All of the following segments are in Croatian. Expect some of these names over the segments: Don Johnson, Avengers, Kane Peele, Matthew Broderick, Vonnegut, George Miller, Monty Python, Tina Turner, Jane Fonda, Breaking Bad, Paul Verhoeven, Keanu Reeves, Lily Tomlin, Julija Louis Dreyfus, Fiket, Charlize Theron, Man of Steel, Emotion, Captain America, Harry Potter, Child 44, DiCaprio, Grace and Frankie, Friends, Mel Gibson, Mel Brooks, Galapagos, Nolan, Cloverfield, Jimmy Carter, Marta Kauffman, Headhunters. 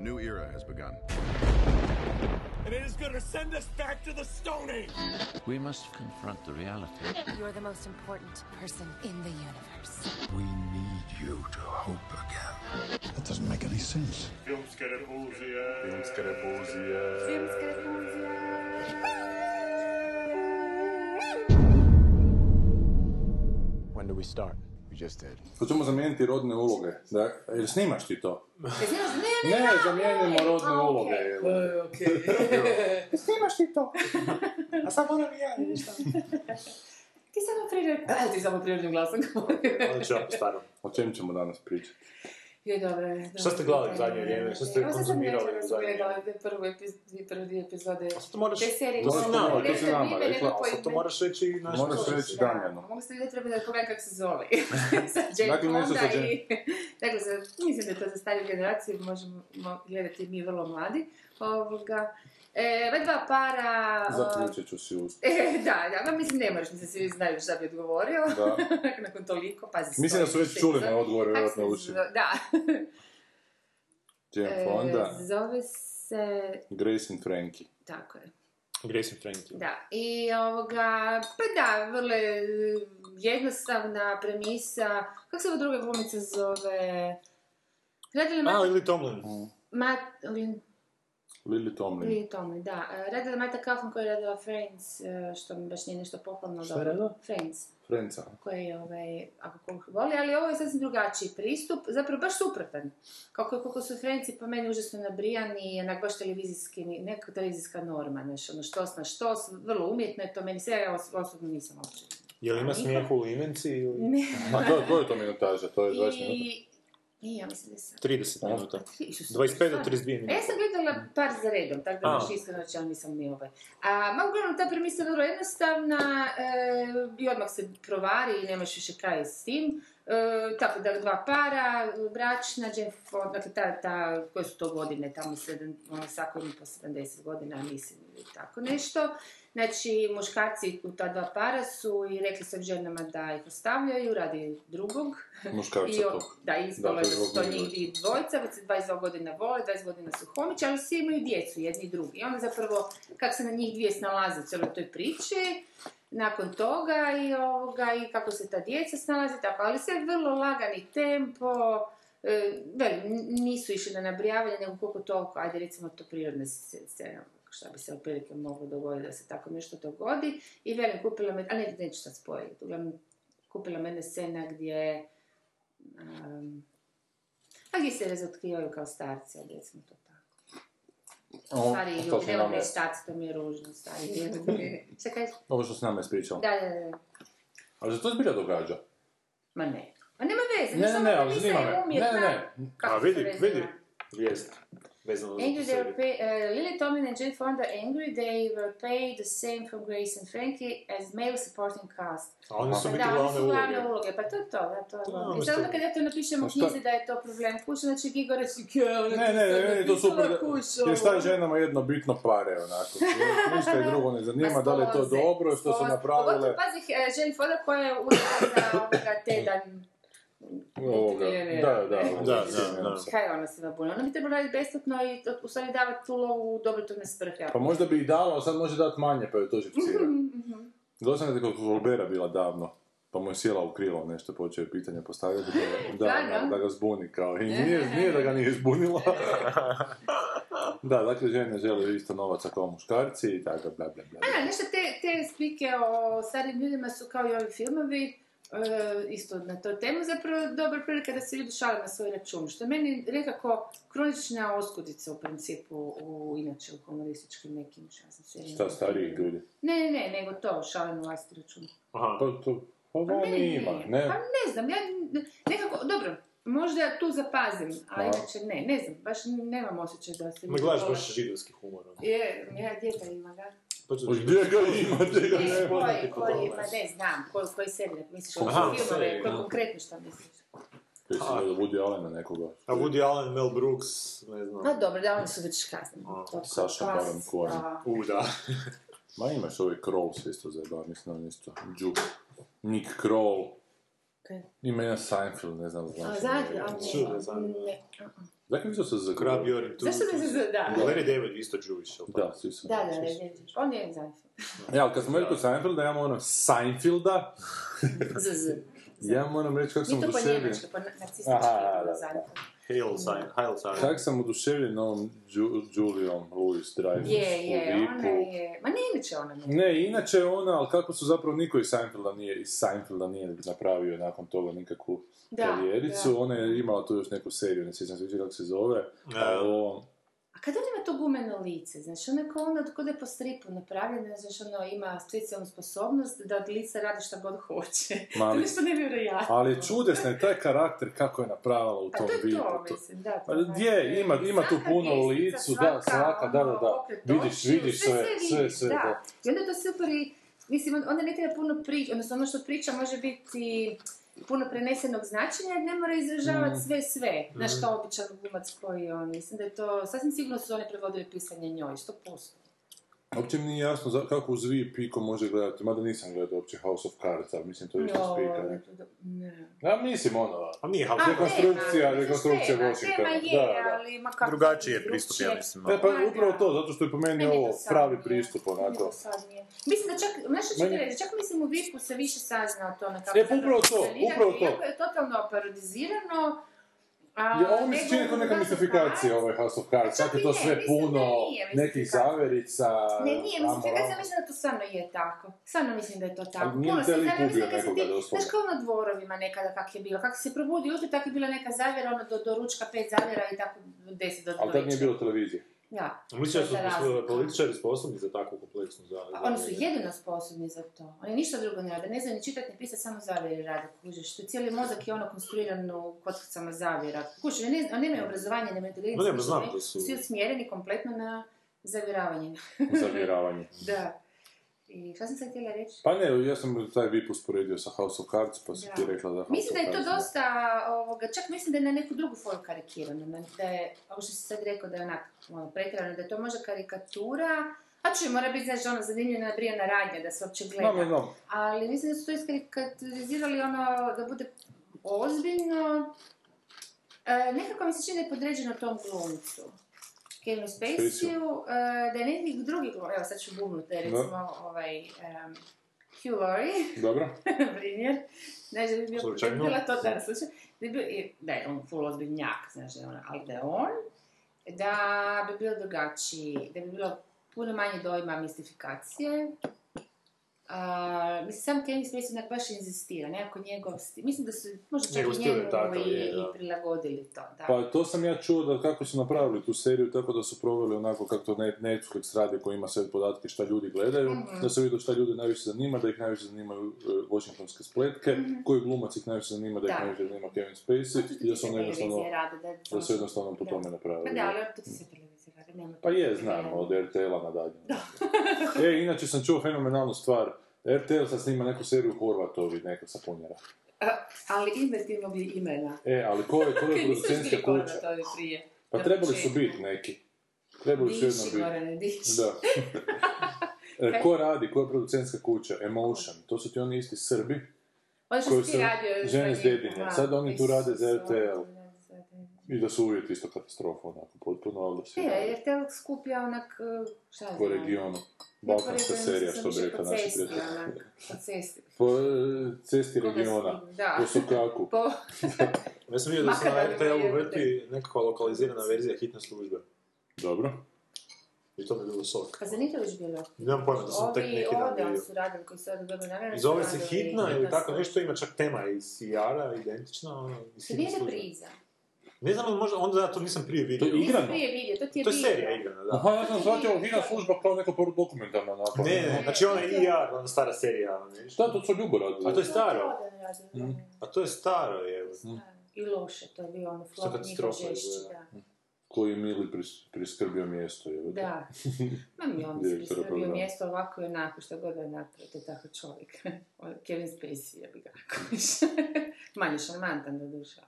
A new era has begun. And it is going to send us back to the Stone Age. We must confront the reality. You're the most important person in the universe. We need you to hope again. That doesn't make any sense. When do we start? Hoćemo zamijeniti rodne uloge. Da, jer snimaš ti to? Ne, zamijenimo rodne uloge. Snimaš ti to? A sad moram i ja. Ti samo prirodnim glasom govorim. O čem ćemo danas pričati? Šta ste gledali zadnje vrijeme? Šta ste konzumirali zadnje vrijeme? Prve dvije epizode te serije. To si nama rekla, sad to moraš reći i naš posljedici. Mogu se vidjeti, treba da povem kako se zove. Dakle, nešto sa Jane. Dakle, mislim da je to za stariju generaciju, možemo gledati mi vrlo mladi. Ove dva para... Zaključit ću si usta. Da, mislim, ne moraš, mislim, svi znaju šta bi odgovorio. Nakon toliko, pazi stoji. Mislim da su već čuli na odgovore, vjerojatno učili. Da. Jane Fonda. Zove se... Grace and Frankie. Tako je. Grace and Frankie. Da, i pa da, vrlo jednostavna premisa. Kako se ova druga glumica zove? Lily Tomlin. Lily Tomlin, da. Radila Marta Kauffman koja je radila Friends, što mi baš nije nešto pohvalno. Šta je radila? Friends. Koja je, ako koliko voli, ali ovo je sasvim drugačiji pristup, zapravo baš suprotan. Kako su Friendsi po meni užasno nabrijani, onak baš televizijski, nekako televizijska norma, znaš, ono štos na štos, vrlo umjetno je to, meni sve, ja osobno nisam uopće. Je li ima smijehu u imenci ili... Ne. Ma koja je to minutaža, to je 20 minuta? Nije, ja mislim da je sad. 30 minuta. 25 do 32 minuta. Ja sam gledala par za redom, tako da baš iskreno će, ali nisam ni ovaj. Ma uglavnom, ta premisa je vrlo jednostavna i odmah se provari i nemaš više kraja s tim. Tako da dva para, bračna, Jane Fonda, dakle, koje su to godine, tamo svako ima po 70 godina, mislim, ili tako nešto. Znači, muškarci u ta dva para su i rekli svojim ženama da ih ostavljaju, radi drugog. Muškarca to. Da, ispalo je da su to njih dvojca, već se 22 godina vole, 20 godina su homići, ali svi imaju djecu, jedni i drugi. I onda zapravo, kako se na njih dvije snalaze u cijeloj toj priči, nakon toga i kako se ta djeca snalaze, tako, ali sve vrlo lagani tempo, nisu išli na nabrijavanje, nego koliko toliko, ajde recimo to prirodne scene, šta bi se oprilike moglo dogoditi da se tako nešto dogodi. I velim, kupila me, ali neću sad spojiti, uglavnom kupila me jedna scena gdje se razotkrivaju kao starci, ali recimo to tako. Stari ljudi, nema ne starci, to mi je ružno, stari ljudi. Šta kažeš? Ovo što s nama ispričao. Da. Ali se to zbilja događa? Ma ne. Ma nema veze, ne, ali zanima me. Ne. A vidi. Vijest. Lily Tomlin and Jane Fonda angry they were paid the same from Grace and Frankie as male supporting cast. A oni su biti glavne uloge. Pa to je to. I sad onda kad ja to napišem u knjizi da je to problem kuća, znači Gigo reći ne, to super. Jer šta je ženama jedno bitno pare, onako. Ništa je drugo ne zanima, da li je to dobro, što su napravile. Pogotovo pazi Jane Fonda koja je uloga za Tedan. Da. Kaj je ona se nabunila? Ona bi trebala raditi besplatno i u stvari davati tu lovu u dobrotvorne svrhe. Pa možda bi i dala, ali sad može dati manje, pa joj to žipcira. Došla sam da je kod Volbera bila davno, pa mu je sjela u krilo nešto, počeo je pitanje postavljati da ga zbuni kao. I nije da ga nije zbunila. Da, dakle, žene ne žele isto novaca kao muškarci i tako, bla. A, nešto te slike o starim ljudima su kao i ovi filmovi, isto na toj temu, zapravo dobra prilika da se ljudi šale na svoj račun, što je meni nekako kronična oskudica u principu, inače u humorističkim nekim časnicima. Šta, starijih ljudi? Ne, nego to, šale na vlastni račun. Aha, to oni ima, ne? Pa ne znam, ja nekako, dobro, možda tu zapazim, ali inače ne znam, baš nemam osjećaj da se... Ma gledaš baš židovski humor. Je, ja djeta ima, da. Gdje ga ima, gdje ga ne možete podavljati? Pa ne znam, koji serije misliš, koji filmove, koji konkretno šta misliš? Kaj si gleda Woody Allena nekoga? A Woody Allen, Mel Brooks, ne znam. No dobro, da oni su već kazni. Saša Baron Cohen. Da. Ma imaš ovaj Kroll se isto zajebao, mislim da on isto. Juke. Nick Kroll. Ima jedan Seinfeld, ne znam. Seinfeld? Ne. Dakle, isto se zagrabio. Zašto mi se zagrabio? Larry David isto Jewish. Da, svi su. Da, da, ne, Jewish. On je Seinfeld. Ja, ali kad smo rekli kod Seinfelda, ja imamo ono Seinfelda. Ja moram reći kako sam oduševljen. I to po njemačku, po narcistički. Aha, da, da. Hail Seinfeld. Kako sam oduševljen ovom Julijom Louis Dreyfus. Je, ona je... Ma ne, inače ona ne. Ne, inače ona, ali kako su zapravo niko iz Seinfelda nije napravio nakon toga nikakvu karijericu. Ona je imala tu još neku seriju, ne sjećam se više kako se zove. A kada ona ima to gumeno lice? Znači, ona je kao ono, kod je po stripu napravljena, znači, ono ima specijalnu sposobnost da od lica radi šta god hoće. To nešto nevjerojatno. Ali je čudesna je taj karakter kako je napravila u tom vidu. Pa to je to, mislim, da. Je, ima tu puno licu, da, svaka, da. Vidiš sve, da. I onda je to super i, mislim, onda ne treba puno priča, odnosno ono što priča može biti... puno prenesenog značenja, jer ne mora izražavati sve. Znaš, kao običan glumac koji je on. Mislim da je to... Sasvim sigurno su one prevodili pisanje njoj, 100%. Uopće mi nije jasno kako uz vi Piko može gledati, mada nisam gledao uopće House of Cards, ali mislim to je isto spika. Ja mislim ono, a nije House of Cards. Rekonstrukcija Washingtona. Drugačiji je pristup, ja mislim. Ne, pa upravo to, zato što je po meni ovo pravi pristup, onako. Mislim da čak, nešto ću ti reći, čak mislim u Vipu se više saznao to na kako... Upravo to. Iako je totalno parodizirano, ovo mi se čini kao neka mistifikacija, ovaj House of Cards, čak je to sve puno nekih zaverica... Ne, nije mistifikacija, mislim da to stvarno je tako. Stvarno mislim da je to tako. Puno se zavira, mislim da se ti, znaš kao na dvorovima nekada kak je bilo, kak se probudi ujutro, tako je bila neka zavjera, ono do ručka 5 zavjera i tako 10 do 2. Ali tad nije bilo televizije. Ja. Mislim da su političari sposobni za takvu kompleksnu zavjeru. Oni su jedino sposobni za to. Oni ništa drugo ne rade. Ne znaju ni čitati, ni pisati, samo zavjeri rade. Kužiš, to cijeli mozak je ono konstruiran u kotkicama zavjera. Kužiš, oni nemaju obrazovanje, nemaju delijenci. Svi usmjereni kompletno na zavjeravanje. Zavjeravanje. Da. I šta sam sad htjela reći? Pa ne, ja sam taj VIP usporedio sa House of Cards, pa si ti rekla da House of Cards... Mislim da je to dosta, čak mislim da je na neku drugu formu karikirano, da je, ovo što si sad rekao da je onako pretjerano, da je to možda karikatura, a čuj, mora biti, znaš, ono, zanimljena Brijana Radnja, da se uopće gleda. No. Ali mislim da su to iskarikarizirali ono, da bude ozbiljno, nekako mi se čini da je podređeno tom glumcu. Kevinu Spacey-u, da je nekih drugih, evo sad ću goognuti, recimo ovaj Hugh Laurie. Dobro. Primjer. Znaš, da bi bila to danas slučaj. Da je on full ozbiljnjak, znaš, ali da je on, da bi bilo drugačiji, da bi bilo puno manje dojma mistifikacije. Mislim, sam Kevin Spacey onak baš inzistira, nekako njegov stil. Mislim da su možda čak i njegovu i prilagodili to, da. Pa to sam ja čuo da kako su napravili tu seriju, tako da su proveli onako kako to Netflix radi koji ima sve podatke šta ljudi gledaju, da se vidio šta ljudi najviše zanima, da ih najviše zanimaju washingtonske spletke, koji glumac ih najviše zanima, da ih najviše zanima Kevin Spacey, i da su jednostavno po tome napravili. Pa da, ali to ti se televizija. Pa je, znam, od RTL-a nadalje. Inače sam čuo fenomenalnu stvar. RTL sad snima neku seriju Horvatovi, neka saponjera. Ali invertivnog je imena. Ali ko je producentska kuća? Pa trebali su biti neki. Trebali su jedno biti. Gorane, diši. Da. Ko radi, ko je producentska kuća? Emotion. To su ti oni isti Srbi. Oni što ti radio. Žene s dedinjem. Sad oni tu rade za RTL. I da su uvijeti isto katastrofa, onako, potpuno, ali da si... Jer te skupija onak, šta znam... Po regionu. Balkanska serija, što bi rekla naši prijatelji. Po cesti, onak. Po cesti regiona. Po Sokaku. Ja sam vidio da se na RTL-u vrti nekakva lokalizirana verzija hitne službe. Dobro. I to mi je bilo Sok. Pa za nije to još bilo? Nemam pojma, da sam tek neki dan vidio. Ovi odel su radili koji se odbjegu navrano. I zove se hitna ili tako nešto, ima čak tema iz Sijara, identična. Ne znam, onda ja to nisam prije vidio. To je igrano? To je serija igrana, da. Aha, ja sam shvatio Hina služba kao neko dokumentarno nakon. Ne, znači ona je IR, ona stara serija. Šta, to su ljuboradi? A to je staro. A to je staro, jel. I loše, to je bio ono flop njihov žešći, da. Koji je Mili priskrbio mjesto, jel. Da. Ma mi on priskrbio mjesto ovako i onako, što god je napravo, to je tako čovjek. Kevin Spacey, jel bi ga nakoviš. Manje šarmantan, do duša.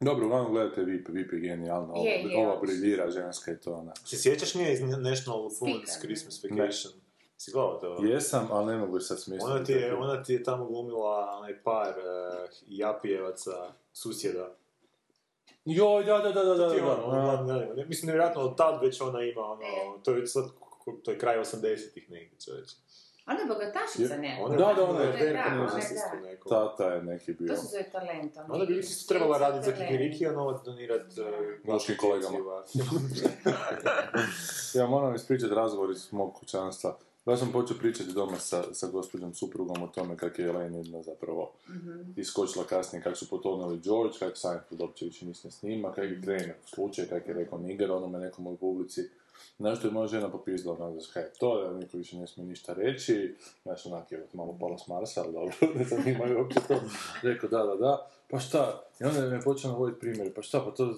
Dobro, uglavnom gledate VIP, VIP je genijalna, ova briljira ženska i to ona. Se sjećaš nje iz National Fulence Christmas Vacation? Si gledao to? Jesam, ali ne mogu sad smisliti. Ona ti je tamo glumila onaj par japijevaca susjeda. Joj, da. Ti ono, mislim, nevjerojatno od tad već ona ima, ono, to je sad, to je kraj 80-ih negdje, čovječe. Ona je bogatašica, ne? Da, ona je velika neko. Tata je neki bio. To se zove talent. Onda bi isto trebala raditi za kikiriki, a novac donirati našim kolegama. Ja moram ispričati razgovor iz mog kućanstva. Da sam počeo pričati doma sa gospođom suprugom o tome kako je Elena zapravo iskočila kasnije, kako su potonuli George, kako Seinfeld uopće više nisam snima, kako je krenuo slučaj, kako je rekao Niger onome nekom u publici. Znaš što je moja žena popizdala, ono znaš, hej, to je, niko više ne smije ništa reći, znaš, onak je malo pala s Marsa, ali dobro, ne zanimaju uopće to, rekao da, pa šta, i onda me je počeo navoditi primjer, pa to,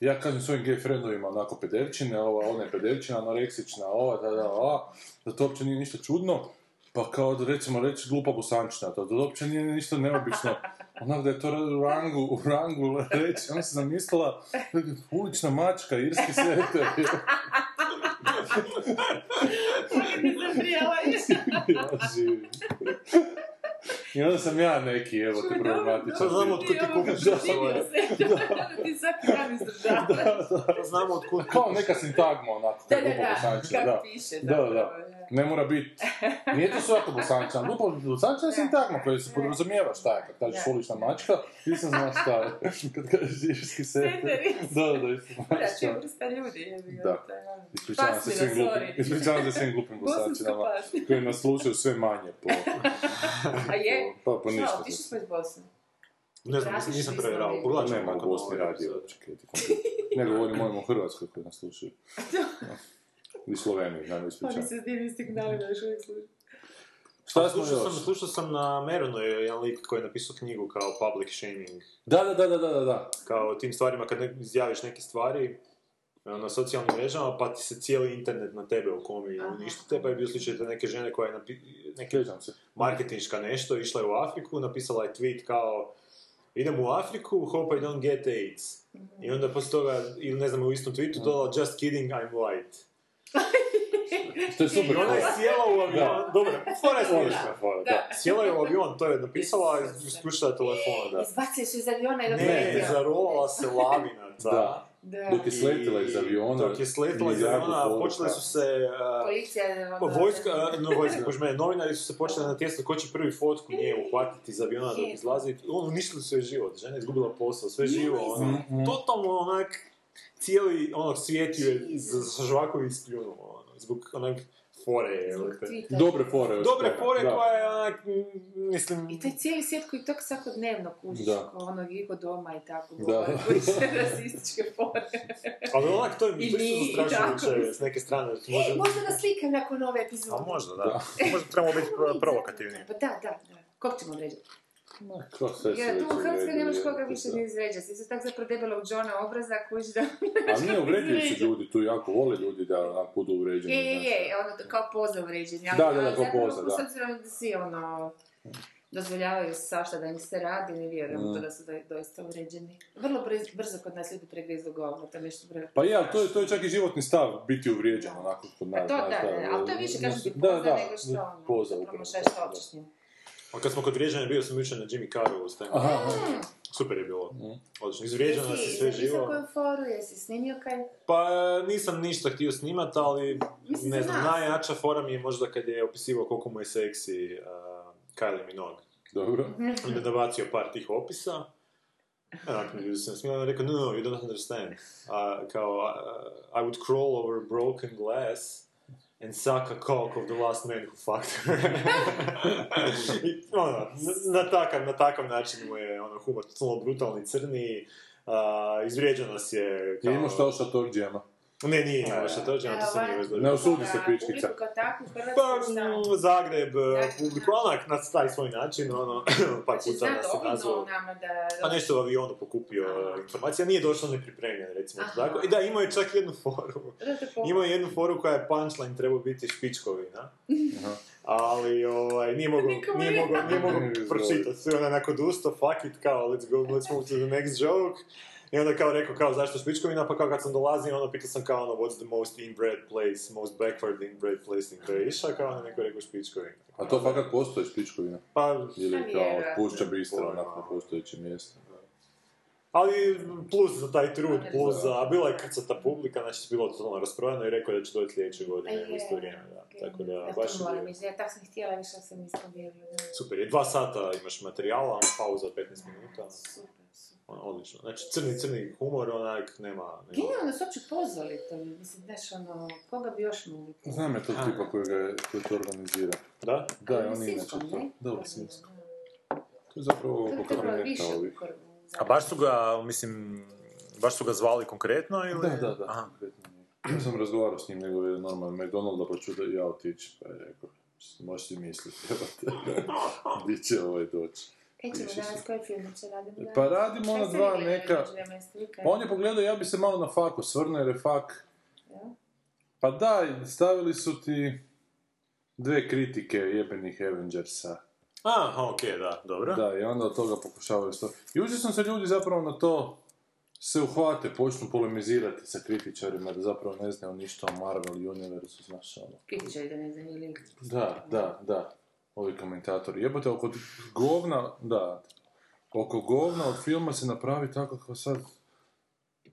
ja kažem svojim gay friendovima, onako pederčine, ona je pederčina, anoreksična, da to uopće nije ništa čudno, pa kao da recimo reći glupa bosančina, to uopće nije ništa neobično. Onak da je to u rangu reći, ona se zamislila, ulična mačka, irski sveter. I onda sam ja neki, evo te problematičan. Znamo od kud ti kupiš ovo. Ti sad pravi zdržavaš. Znamo od kud. Kao neka sintagma onako. Kako piše. Da. Ne mora biti. Nije to svako bosančan. Bosančan je sintagma koja se podrazumijeva šta je. Kad kažeš solična mačka, ti sam znao šta je. Kad kažeš irski seter. Da, isto. Da, čim prsta ljudi. Da. Ispričavam se svim glupim bosančinama koji nas slušaju sve manje po... A je? Pa ništa. Što, otišli smo iz Bosne? Ne znam, nisam prevjerao. Nema u Bosni radio. Ne govorim o Hrvatskoj koji nas slušaju. I Sloveniji, da mi ispričam. Oni se divni signali da još uvijek slušaju. Šta smo još? Slušao sam na Meronu, je jedan lik koji je napisao knjigu kao Public Shaming. Da. Kao tim stvarima kad izjaviš neke stvari na socijalnim mrežama, pa ti se cijeli internet na tebe okomi i uništite, pa je bio slučaj da neke žene koja je marketinška nešto, išla je u Afriku, napisala je tweet kao idem u Afriku, hope I don't get AIDS. I onda posle toga, ili ne znam, u istom tweetu dodala just kidding, I'm white. Što je super. Ona je sjela u avion, dobro, sjela je u avion, to je napisala, isključila je telefona, da. Izbacio se iz aviona i ne, zarovala se lavina, da. Dok je sletila iz aviona, počele su se novinari su se počeli natjecati ko će prvi fotku nje uhvatiti iz aviona dok izlazi. Uništili su joj život, žena je izgubila posao, sve živo, totalno onak cijeli svijet ju je sa žvakovi ispljunuo, zbog onak fore, dobre fore koja je onak, mislim... I taj cijeli svijet koji tako svakodnevno kužiš, onog ih od doma i tako govore, koji se rasističke fore. Ali onak to je mi zastrašujuće s neke strane. Možda da slikam nakon ove epizode. A možda, da. Možda trebamo biti provokativniji. Da. Kako ćemo određati? Jer tu u Hrvatskoj nemaš koga više ne izređa, si su tako zapravo debelog Johna obraza koji će da... A nije uvređeni su ljudi, tu jako vole ljudi da budu uvređeni. Je, ono kao poza uvređenja. Da, kao poza, da. S obzirom da si ono... dozvoljavaju svašta da im se radi, ne vjerujem to da su doista uređeni. Vrlo brzo kod nas ljudi pregrizu govno, to je nešto brzo. Pa je, ali to je čak i životni stav, biti uvrijeđen onako kod nas. To da, ali to je više kažem ti poza nego što ono, promošaš što općeš njim. A kad smo kod vrijeđanja, bio sam učen na Jimmy Carteru u stand-upu. Super je bilo. Odlično, izvrijeđano se sve živo. Nisam koju foru, jesi snimio kaj? Pa nisam ništa htio snimat, ali ne znam, najjača fora mi je možda kad je opisivao koliko mu je seksi Kylie Minogue. Dobro. Onda je dobacio par tih opisa. Nakon ljudi sam smijela, rekao, no, you don't understand. Kao, I would crawl over broken glass and suck a cock of the last man who fucked her. Na takav način mu je humor totalno brutalni, crni, izvrijeđa nas je... Kao... Je imao što šatorđijama? Ne, nije imao šatorđijama, to sam nije već dobro. Ne osudi se pičkica. Pa, Zagreb, publiku, onak, na taj svoj način, par puta nas je nazvao. Pa nešto u avionu pokupio informacija, nije došlo nepripremljen, recimo. I da, imao je čak jednu foru. Imao je jednu foru koja je punchline trebao biti Špičkovina. Ali, nije mogo pročitati. Sve onaj nakon dusto, fuck it, kao, let's move to the next joke. I onda kao rekao, kao zašto Špičkovina, pa kao kad sam dolazio, onda pitao sam kao what's the most inbred place, most backward inbred place in Croatia, kao onda neko rekao Špičkovina. A to fakat postoji Špičkovina? Pa... Ili kao pušća bistra, onako postojeće mjesto. Ali plus za taj trud, plus za... Bila je krcata publika, znači bilo totalno raspravljeno i rekao da će doći sljedeće godine u isto vrijeme, da. Okay. Tako da, ja baš... Ja tako sam htjela, više sam nisam vjerila. Super, je 2 sata imaš materijala, pauza od 15 minuta. Super, super. Ono, odlično. Znači, crni humor, onak, nema... Genijalno su uopće pozvali to, mislim, znaš, ono, koga bi još mogli... Znam je to tipa koji to organizira. Da? Da, oni inače to. Da, u Sinsko. To je zapravo pokraneta ovih. A baš su ga, mislim, baš su ga zvali konkretno ili... Da. Aha. Konkretno nije. Ja sam razgovarao s njim, nego je normalno McDonalda, pa ću da ja otići, pa je rekao, možeš ti misliti, gdje će ovaj doći. Kaj ćemo danas, koji film će radimo? Pa radimo ona dva neka... On je pogledao, ja bi se malo na fak osvrnuo, jer je fak... Pa da, stavili su ti 2 kritike jebenih Avengersa. Aha, okej, da, dobro. Da, i onda od toga pokušavaju sto... I užasno se ljudi zapravo na to se uhvate, počnu polemizirati sa kritičarima, da zapravo ne znaju ništa o Marvel Universu, znaš ono. Kritičari da ne znaju ili... Da. Ovi komentatori. Jebate, oko govna, da. Oko govna od filma se napravi tako kao sad...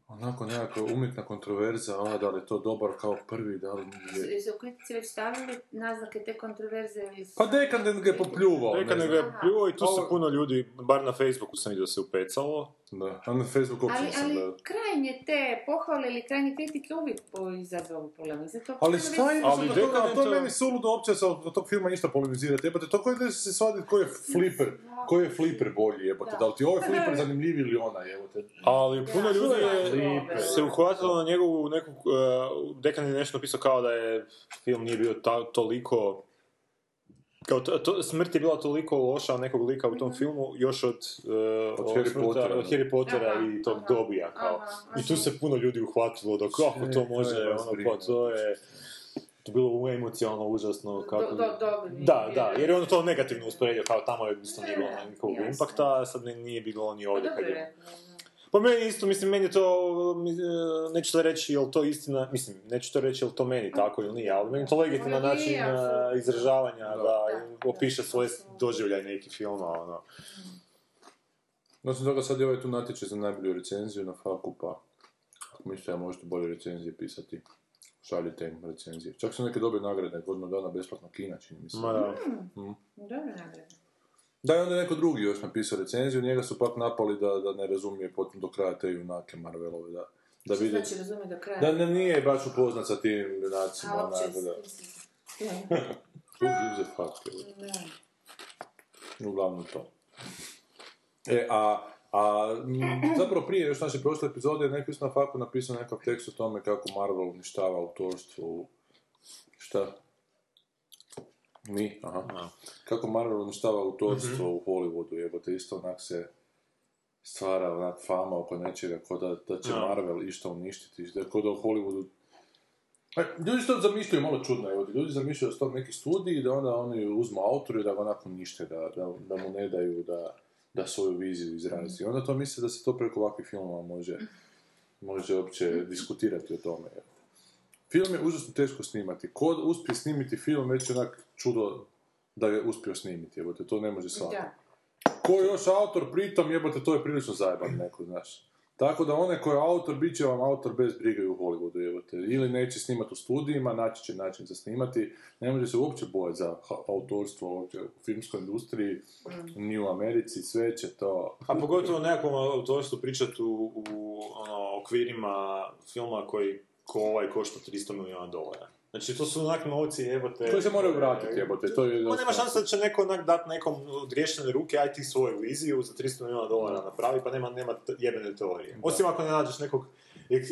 Onako nekako umjetna kontroverza, a da li je to dobar kao prvi, da li nije... Su kritici već stavili naznake te kontroverze ili su... Pa Dekaden ga je popljuvao. Dekaden ga je popljuvao i tu se puno ljudi, bar na Facebooku sam vidio se upecalo. Da, a na Facebooku uopće sam gledao. Ali krajnje te pohvale ili krajnje kritike uvijek izazovu polemize. Ali šta je nešto do toga, to meni suludo uopće se od tog filma ništa polemizirati, jebate, to koji da se shvatiti koji je fliper bolji, jebate, da li ti ovaj fliper zanimljiv ili ona, jebate. Ali puno ljudi se uhvatilo na njegovu neku, Dekan je nešto napisao kao da je film nije bio toliko... Kao smrt je bila toliko loša od nekog lika u tom filmu, još od Harry Pottera i tog Dobija, kao. I tu se puno ljudi uhvatilo da kako to može, ono, pa to je... To bilo emocionalno, užasno, kako... Da, jer je ono to negativno usporedio, kao tamo je isto nije bilo nikog impakta, sad nije bilo ni ovdje kad je... Pa meni isto, mislim, meni to, neću to reći je li to istina, mislim, neću to reći je li to meni tako ili nije, ali meni to legitiman način izražavanja da opiše svoje doživljaje nekih filma, ono. Znači, toga sad je ovaj tu natječe za najbolju recenziju na faku, pa mislim ja možete bolje recenzije pisati, šaljite im recenzije. Čak su neke dobre nagrade, godinu dana besplatno kina, čini mi se. Dobre nagrade. Da, je onda neko drugi još napisao recenziju, njega su pak napali da ne razumije potom do kraja te junake Marvelove, da vidi... Što znači razumije do kraja? Da ne, nije baš upoznat sa tim junacima, onako da... Uglavnom to. Zapravo prije još naše prošle epizode je neko na faku napisao nekakav tekst o tome kako Marvel uništava autorstvo, šta? Mi, aha. Kako Marvel uništava autorstvo u Hollywoodu, jebote, isto onak se stvara onak fama oko nečega, ko da će Marvel išto uništiti, ko da u Hollywoodu... Ljudi što zamišljaju, malo čudno, jebote, ljudi zamišljaju s tom neki studij, da onda oni uzmu autoru i da ga onako unište, da mu ne daju da svoju viziju izrazi. Onda to misle da se to preko ovakvih filmova može uopće diskutirati o tome, jebote. Film je užasno teško snimati. Ko uspije snimiti film, već je onak čudo da je uspio snimiti, jebote, to ne može svatko. Ko je još autor pritom, jebote, to je prilično zajeban neko, znaš. Tako da onaj ko je autor, bit će vam autor bez brige u Hollywoodu, jebote. Ili neće snimati u studijima, naći će način za snimati. Ne može se uopće bojati za autorstvo uopće u filmskoj industriji, ni u Americi, sve će to... A pogotovo nekakvom autorstvu pričati u ono, okvirima filma koji... ko ovaj košta $300 milijuna. Znači, to su onak novci, jebote... To se moraju vratiti, jebote, to je... Nema šansa da će neko onak dati nekom odriješene ruke, aj ti svoju viziju za $300 milijuna napravi, pa nema jebene teorije. Osim ako ne nađeš nekog,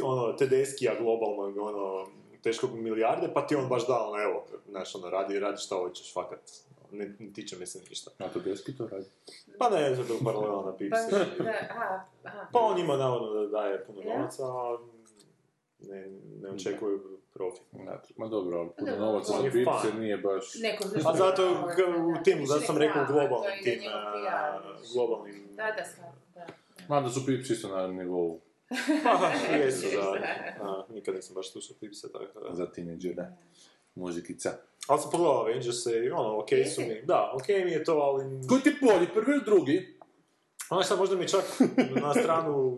ono, Tedeskija globalnog, ono, teškog milijarde, pa ti on baš da, ono, evo, znaš, ono, radi šta hoćeš, fakat. Ne tiče mi se ništa. A Tedeski to radi? Pa ne, je to paralelna pipsa. Pa on ima, navodno, da daje puno novca, ne očekuju profit. Ma dobro, ali puno novaca za pipce nije baš... A zato u timu, zato sam rekao globalnim tim. Globalnim... Da. Mada su pipci isto na nivou. Jesu, da. Nikad nisam baš slušao pipse, tako da. Za tineđera. Muzikica. Ali sam pogledao Avengers i ono, okej su mi. Da, okej mi je to, ali... Koji ti bolji, prvi ili drugi? Ono je sad možda mi čak na stranu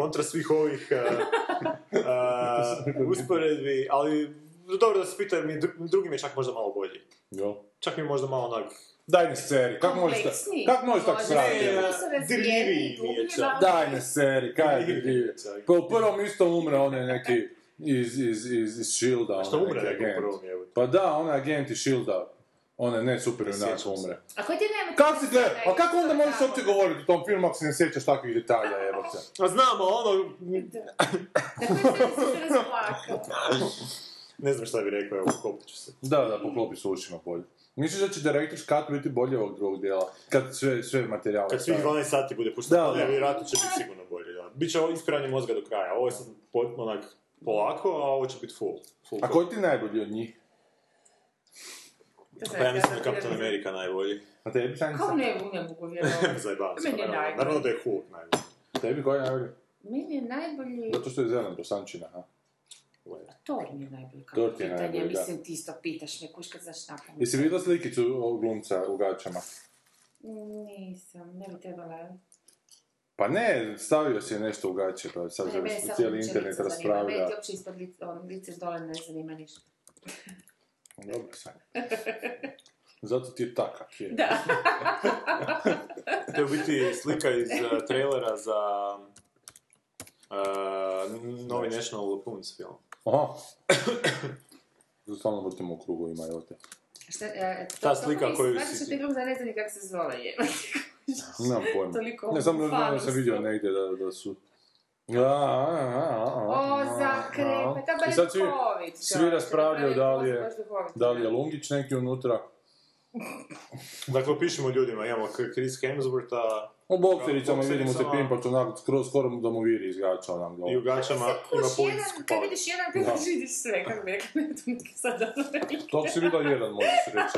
kontra svih ovih usporedbi, ali dobro da se pita, jer mi drugi mi je čak možda malo bolji. Jo. Čak mi je možda malo onak... Daj ne seri, kako možeš tako srati? Kako možeš tako srati? Dirljiviji mi je čak. Daj ne seri, kaj je dirljiviji? Pa u prvom isto umre onaj neki iz Shielda. A što umre neki u prvom je? Pa da, onaj agent iz Shielda. One ne super junak umre. A koji ti nema... Kako si gledaj? A kako onda možeš uopće govoriti o tom filmu ako se ne sjećaš takvih detalja, evo se? A znamo, ono... Ne znam šta bi rekao, evo, poklopit ću se. Da, da, poklopi s ušima bolje. Misliš da će Director's Cut biti bolje ovog drugog dijela? Kad sve materijale... Kad svih 12 sati bude pušteno, vjerojatno će biti sigurno bolje, da. Biće ispiranje mozga do kraja, ovo je sad onak polako, a ovo će biti full. A koji ti najbolji od njih? Pa ja mislim da je Captain America najbolji. A tebi, Sanjica? Kao ne mogu vjerovati. Zajbavam se, naravno. Naravno da je Hulk najbolji. A tebi, koji je najbolji? Meni je najbolji... Zato što je zelen, bosančina, ha? Thor mi je najbolji, kao pitanje. Mislim, ti isto pitaš me, kuš kad znaš napomenu. Jesi vidjela slikicu glumca u gačama? Nisam, ne bi trebala. Pa ne, stavio si nešto u gače, pa sad cijeli internet raspravlja. Meni ti uopće ispod lice dole ne zanima ništa. Dobro, Sanja. Zato ti je takak. Da. To je biti slika iz trailera za novi National Fulence film. Aha. Zastavno vrtimo u krugu ima, evo te. Ta slika koju si... Znači što ti glum da ne zna nikak se zove, jeba. Nemam pojma. Ne, samo da sam vidio negdje da su... O, zakrepe, ta Berković. Svi raspravljaju da li je Lungić neki unutra. Dakle, pišemo ljudima, imamo Chris Hemswortha. U boksericama vidimo se pimpač, onak skoro da mu viri izgača nam glavu. I u gačama ima poljsku palu. Kad vidiš jedan, kada vidiš sve, kako bi rekao, ne to neki sad da to rekao. Tok si vidao jedan, možeš reći.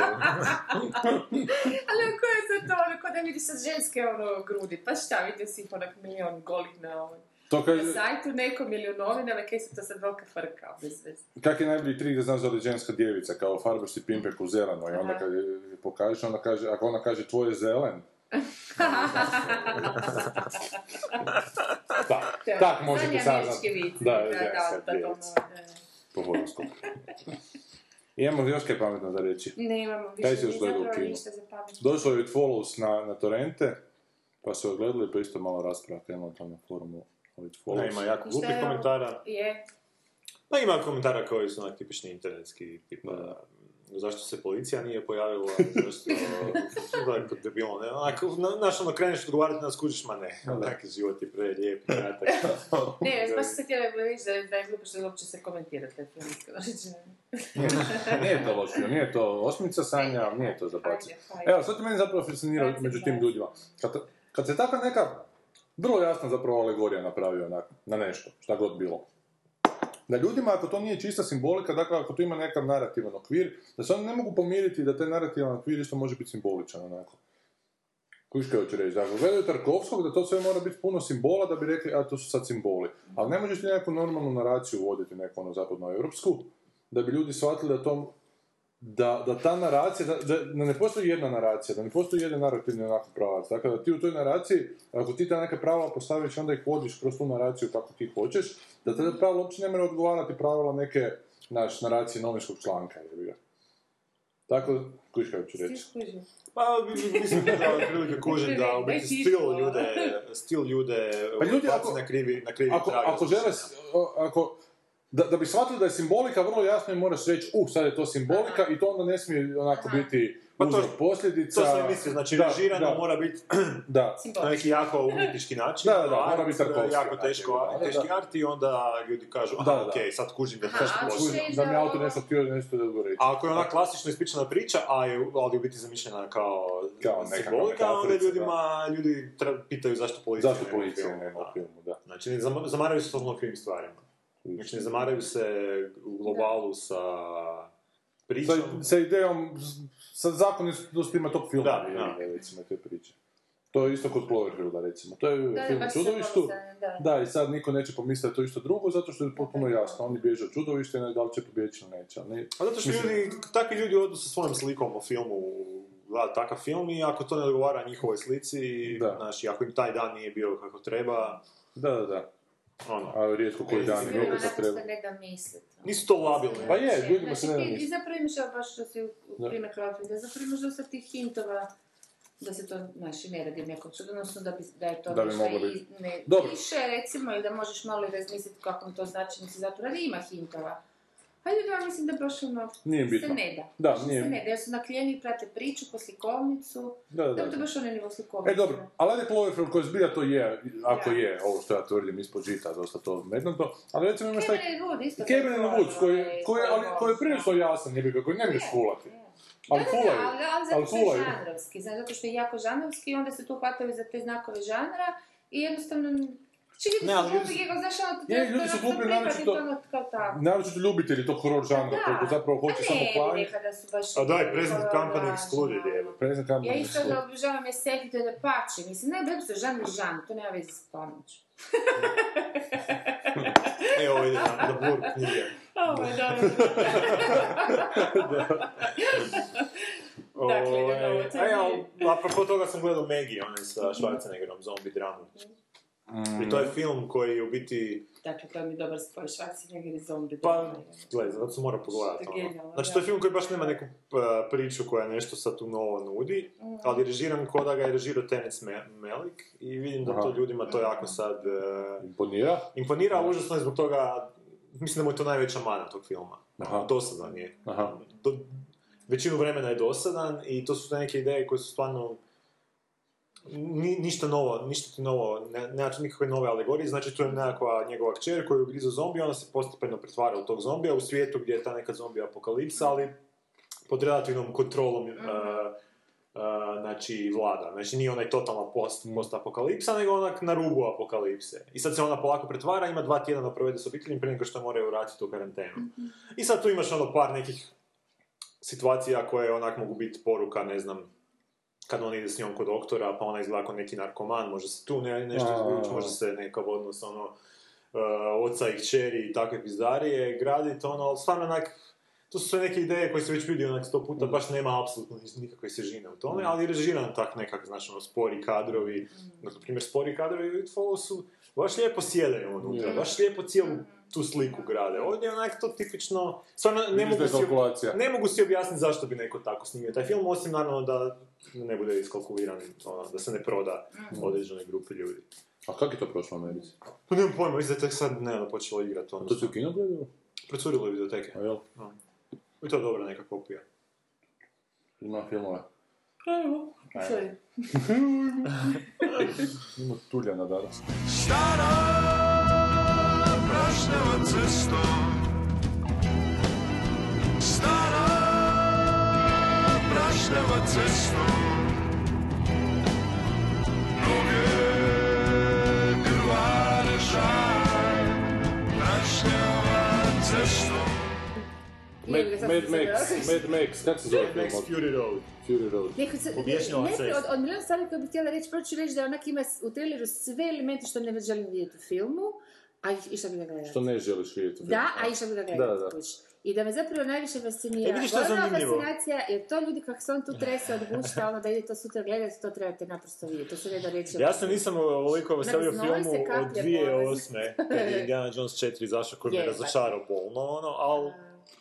Ali ako je sad to, ono, kada vidiš sad ženske grudi, pa šta, vidio si onak milion golih na ovoj. Na sajtu nekom ili u novinama, kaj se to sad velika frka, bez veze. Kak je najbolji trik da znaš da li je ženska djevica, kao farbaš ti pimpek u zeleno i onda kad je pokažeš, onda kaže, ako ona kaže tvoj je zelen. Tak možete saznat. Da, ženska djevica. Po horoskopu. Imamo još kaj pametno da reći. Ne imamo, više ništa za pametno. Došlo je Follows na torrente, pa su ogledali, pa isto malo rasprava krenula tamo na forumu. Da, ima jako glupih komentara. Da, ima komentara koji su onak tipični internetski, tipa zašto se policija nije pojavila, zašto je bilo, ne, onako, znaš ono kreneš odgovarati, nas kužiš, ma ne, onaki život je pre lijep, kratak. Ne, baš se htjela reći da je glupo što uopće se komentirati, te filmske dođe. Nije to lošio, nije to osmica Sanja, nije to zabacio. Evo, sad je meni zapravo fascinirao među tim ljudima. Kad se tako neka... Vrlo jasno zapravo alegorija napravio na nešto, šta god bilo. Da ljudima, ako to nije čista simbolika, dakle, ako tu ima nekakav narativan okvir, da se oni ne mogu pomiriti da taj narativan okvir isto može biti simboličan, onako. Kuška joj ću reći, dakle, gledaju Tarkovskog, da to sve mora biti puno simbola, da bi rekli, a to su sad simboli. Ali ne možeš ti neku normalnu naraciju voditi, neku ono zapadnoevropsku, da bi ljudi shvatili da ta naracija, da ne postoji jedna naracija, da ne postoji jedan narativni onako pravac. Dakle, da ti u toj naraciji, ako ti ta neka pravila postaviš, onda ih vodiš kroz tu naraciju kako ti hoćeš, da te pravila uopće ne mora odgovarati pravila neke, znaš, naracije novinskog članka. Tako, kužiš kako ću reći. Pa, mislim da je prilike kužen da u biti stil ljude ubaci na krivi tragu. Da bi shvatili da je simbolika, vrlo jasno im moraš reći, sad je to simbolika. Aha. I to onda ne smije onako biti uzrok posljedica. To sam mislio, znači režirano mora biti na neki jako umjetnički način, mora biti jako teški art i onda ljudi kažu, okej, sad kužim da teško postoji. Da mi autor nešto htio nešto da govoriti. A ako je ona klasično ispičana priča, ali u biti zamišljena kao simbolika, onda ljudi pitaju zašto policija nema u filmu. Zašto policija nema u filmu, da. Znači, zamaraju se totalno film stvarima. Znači, ne zamaraju se u globalu sa pričom. Sa idejom, sa zakonitostima tog filma. Da, recimo, te priče. To je isto kod Cloverfielda, recimo. To je film o čudovištu. Da, i sad niko neće pomisliti to isto drugo, zato što je potpuno jasno. Oni bježe od čudovišta i ne da li će pobjeći ili neće. A zato što takvi ljudi odu sa svojom slikom o filmu, gledati takav film i ako to ne odgovara njihovoj slici, znači, ako im taj dan nije bio kako treba... Da. Ono. Ali rijetko koji dan je kako treba. Nisu to labilne. Pa je, ljudima se ne da misli. Ti zaprimišao baš što si u prime Cloverfielda, zaprimišao sa tih hintova da se to, znači, ne radi nekog odnosno da je to nešto i ne piše, recimo, ili da možeš malo razmisliti kakvom to značenju se zapravo ima hintova. Hajde da mislim da baš ono se ne da. Da, nije. Se ne da, jer su nakljeni, prate priču po slikovnicu, da bi to baš ono nivo slikovnicu. E dobro, ali ajde Cloverfield koji zbilja to je, ako je, ovo što ja tvrdim ispod žita, dosta to mednato, ali recimo imaš taj... Kevin Wood, koji je prilično jasan, koji ne bi skulati. Ali zato što je žanrovski, znači, zato što je jako žanrovski i onda se tu hvataju za te znakove žanra i jednostavno... Ljudi su glupili, naročito ljubitelji tog horor žanra, koji zapravo hoće samo klanjati. A daj, Present Company Excluded je. Ja isto da obožavam SF i to je da pače. Mislim, najbolje su žanr, to nema veze s pomoću. Evo ovdje na blur knjige. Ovo je dobro. Dakle, dobro, to je. Apropo toga sam gledao Maggie, onaj sa Schwarzeneggerom, zombi dramu. I to je film koji u biti... Dakle, to je mi dobar spoj, Schwarzenegger i zombi. Pa, gledaj, zato se mora pogledati. Znači, to je film koji baš nema neku priču koja nešto sad tu novo nudi, ali režiram ko da ga je režirao Terence Malick i vidim da to ljudima to jako sad... Imponira? Imponira, ali užasno je zbog toga... Mislim da mu je to najveća mana tog filma. Dosadan je. Većinu vremena je dosadan i to su te neke ideje koje su stvarno... Ništa novo, nenačin nikakve nove alegorije, znači tu je nekakva njegova kćer koju grizu zombi, ona se postepeno pretvara u tog zombija u svijetu gdje je ta neka zombi apokalipsa, ali pod relativnom kontrolom znači vlada. Znači nije onaj totalna post-apokalipsa, nego onak na rubu apokalipse. I sad se ona polako pretvara, ima 2 tjedna da provede s obiteljima prije nego što moraju vratiti u karantenu. I sad tu imaš ono par nekih situacija koje onak mogu biti poruka, ne znam, kad on ide s njom kod doktora, pa ona izgleda kao neki narkoman, može se tu nešto izvući, može se nekav odnos, ono, oca i kćeri i takve pizdarije graditi, ono, ali stvarno, onak, to su sve neke ideje koje se već vidi, onak, 100 puta, baš nema apsolutno nikakve sežine u tome, ali režiran tak nekak, znači, ono, spori kadrovi, na primjer, spori kadrovi u Follow su, baš lijepo sjede unutra, baš lijepo cijelu tu sliku grade. Ovdje je onak to tipično, stvarno, ne mogu si objasniti zašto bi neko tako snimio taj film, osim, naravno, da ne bude iskalkuliran, da se ne proda određenoj grupi ljudi. A kako je to prošlo u Americi? Pa nemam pojma, mislim da je sad nedavno počelo igrati. A to su u kino gledalo? Procurilo je videoteke. A jel? I to je dobra neka kopija. Ima filmove. Evo, sve. Ima tuljana danas. Stara prašnjava cesto, stara prašnjava cesto, noge krvare žaj, prašnjava cesto. Mad Max, kako se zove? Mad Max Fury Road. Obješnjava se. Od milijona stvari koje bih htjela reći, prvo ću reći da onak ima u traileru sve elementi što ne želim vidjeti u filmu, a išla bi ga gledati. Što ne želiš vidjeti u filmu. Da, a išla bi ga gledati. I da me zapravo najviše fascinira. Gorna fascinacija, jer to ljudi kako se on tu trese od gušta, ono da ide to sutra gledati, to trebate naprosto vidjeti. To se ne da reći. Ja sam nisam ovoliko veselio filmu od 2008. kad je Indiana Jones 4 izašao koji me razočarao bolno, ali...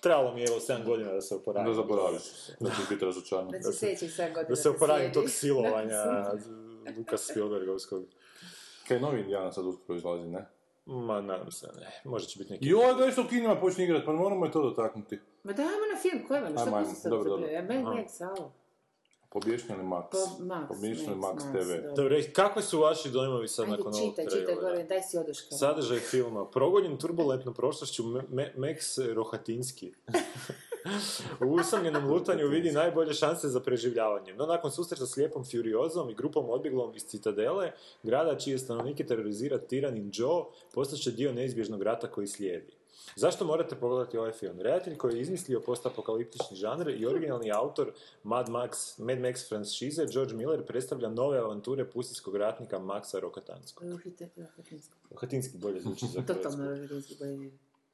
Trebalo mi je 7 godina da se oporavim. Da zaboraviš, da ćeš biti razočaran. Da se sjećam 7 godina. Da se oporavim tog silovanja Luka Spielbergovskog. Kaj novi Indiana sad uskoro izlazi, ne? Ma, nadam se da ne. Može će biti neki... Joj, da isto u kinima počne igrati, pa moramo je to dotaknuti. Ma dajmo na film, koji vam? Što misli sad zapravo? Ja meni nek salo. Pobješnjali Max. Pobješnjali Max TV. Dobro, kakve su vaši dojmovi sad nakon ovog trailer? Ajde, čitaj, gore, daj si oduška. Sadržaj filma. Progonjen turbulentnom prošlošću Max Rohatinski. U usamljenom lutanju vidi najbolje šanse za preživljavanje. No, nakon susreta s lijepom Furiozom i grupom odbjeglom iz Citadele, grada čije stanovnike terorizira tiranin Joe, postaće dio neizbježnog rata koji slijedi. Zašto morate pogledati ovaj film? Redatelj koji je izmislio postapokaliptični žanr i originalni autor Mad Max franšize, George Miller, predstavlja nove avanture pustinskog ratnika Maxa Rohatinskog. Rohatinski bolje zvuči za Hrvatsku. Totalno Rohatinski bolje.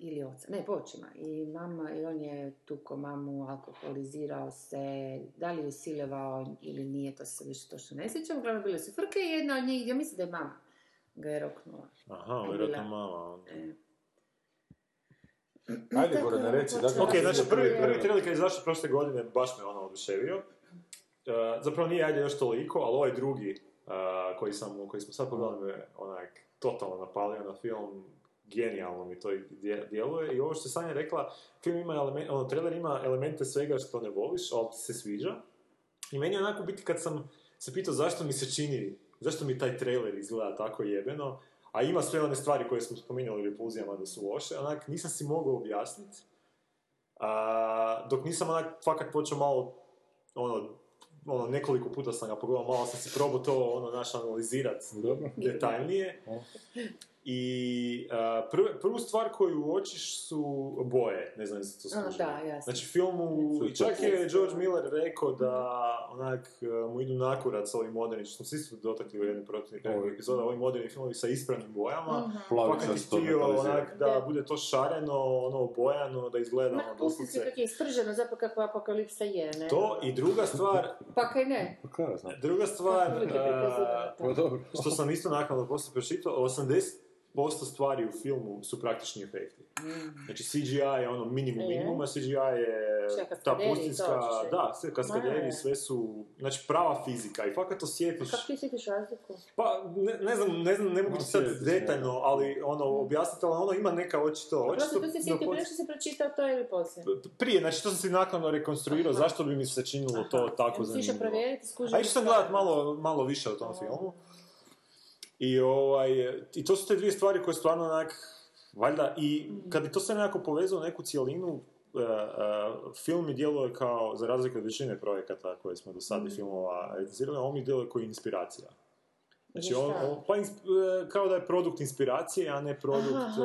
Ili oca, ne, počima. I mama, i on je tuko mamu, alkoholizirao se, da li je usilovao ili nije, to se više točno ne sjećam. Uglavnom bile su frke i jedna od njih, ja mislim da je mama ga je roknula. Aha, vjerojatno mama. Ajde, Gorana, reci. Ok, znači prvi trailer kad je izašao prošle godine, baš me ono oduševio. Zapravo nije ajde još toliko, ali ovaj drugi koji smo sad pogledali me onak totalno napalio na film. Genijalno mi to djeluje i ovo što je Sanja rekla, film ima trailer ima elemente svega što ne voliš, ali se sviđa. I meni je onako biti kad sam se pitao zašto mi taj trailer izgleda tako jebeno, a ima sve one stvari koje smo spominjali u repulzijama da su loše, onak nisam si mogao objasniti. Dok nisam onak fakat počeo malo, ono nekoliko puta sam ga pogledao, malo sam si probao to analizirati detaljnije. I prvu stvar koju uočiš su boje, ne znam se to služi. Znači filmu, i čak je George Miller rekao da onak mu idu nakorac ovi moderni, što smo svi su dotakli u jednom epizoda, ovi moderni filmovi sa ispravnim bojama, pa kad je htio onak da bude to šareno, ono bojano, da izgleda ono doslovce. Pusti se kako je isprženo, zapravo kako apokalipsa je, ne? To i druga stvar... Pa kaj ne? Pa kaj znam. Druga stvar, što sam isto naknadno poslije pročitao, 80% stvari u filmu su praktični efekti. Znači CGI je ono minimum, a CGI je ta pustinska... Da, sve kaskaderi, sve su... Znači prava fizika i fakat osjetiš... Kako ti osjetiš razliku? Pa, ne znam, ne mogu ti sad detaljno, ali objasniti, ali ima neka očito... Prosto, tu si sjetio prije što si pročitao to ili poslije? Prije, znači to sam si naknadno rekonstruirao, zašto bi mi se činilo to tako zanimljivo. Sviše provjeriti, skužiti... A išao sam gledat malo više o tom filmu. I to su te dvije stvari koje stvarno onak, valjda, i kad bi to sve nekako povezao neku cijelinu, film mi djeluje kao, za razliku od većine projekata koje smo do sada filmova realizirali, on mi djeluje kao inspiracija. Znači, kao da je produkt inspiracije, a ne produkt...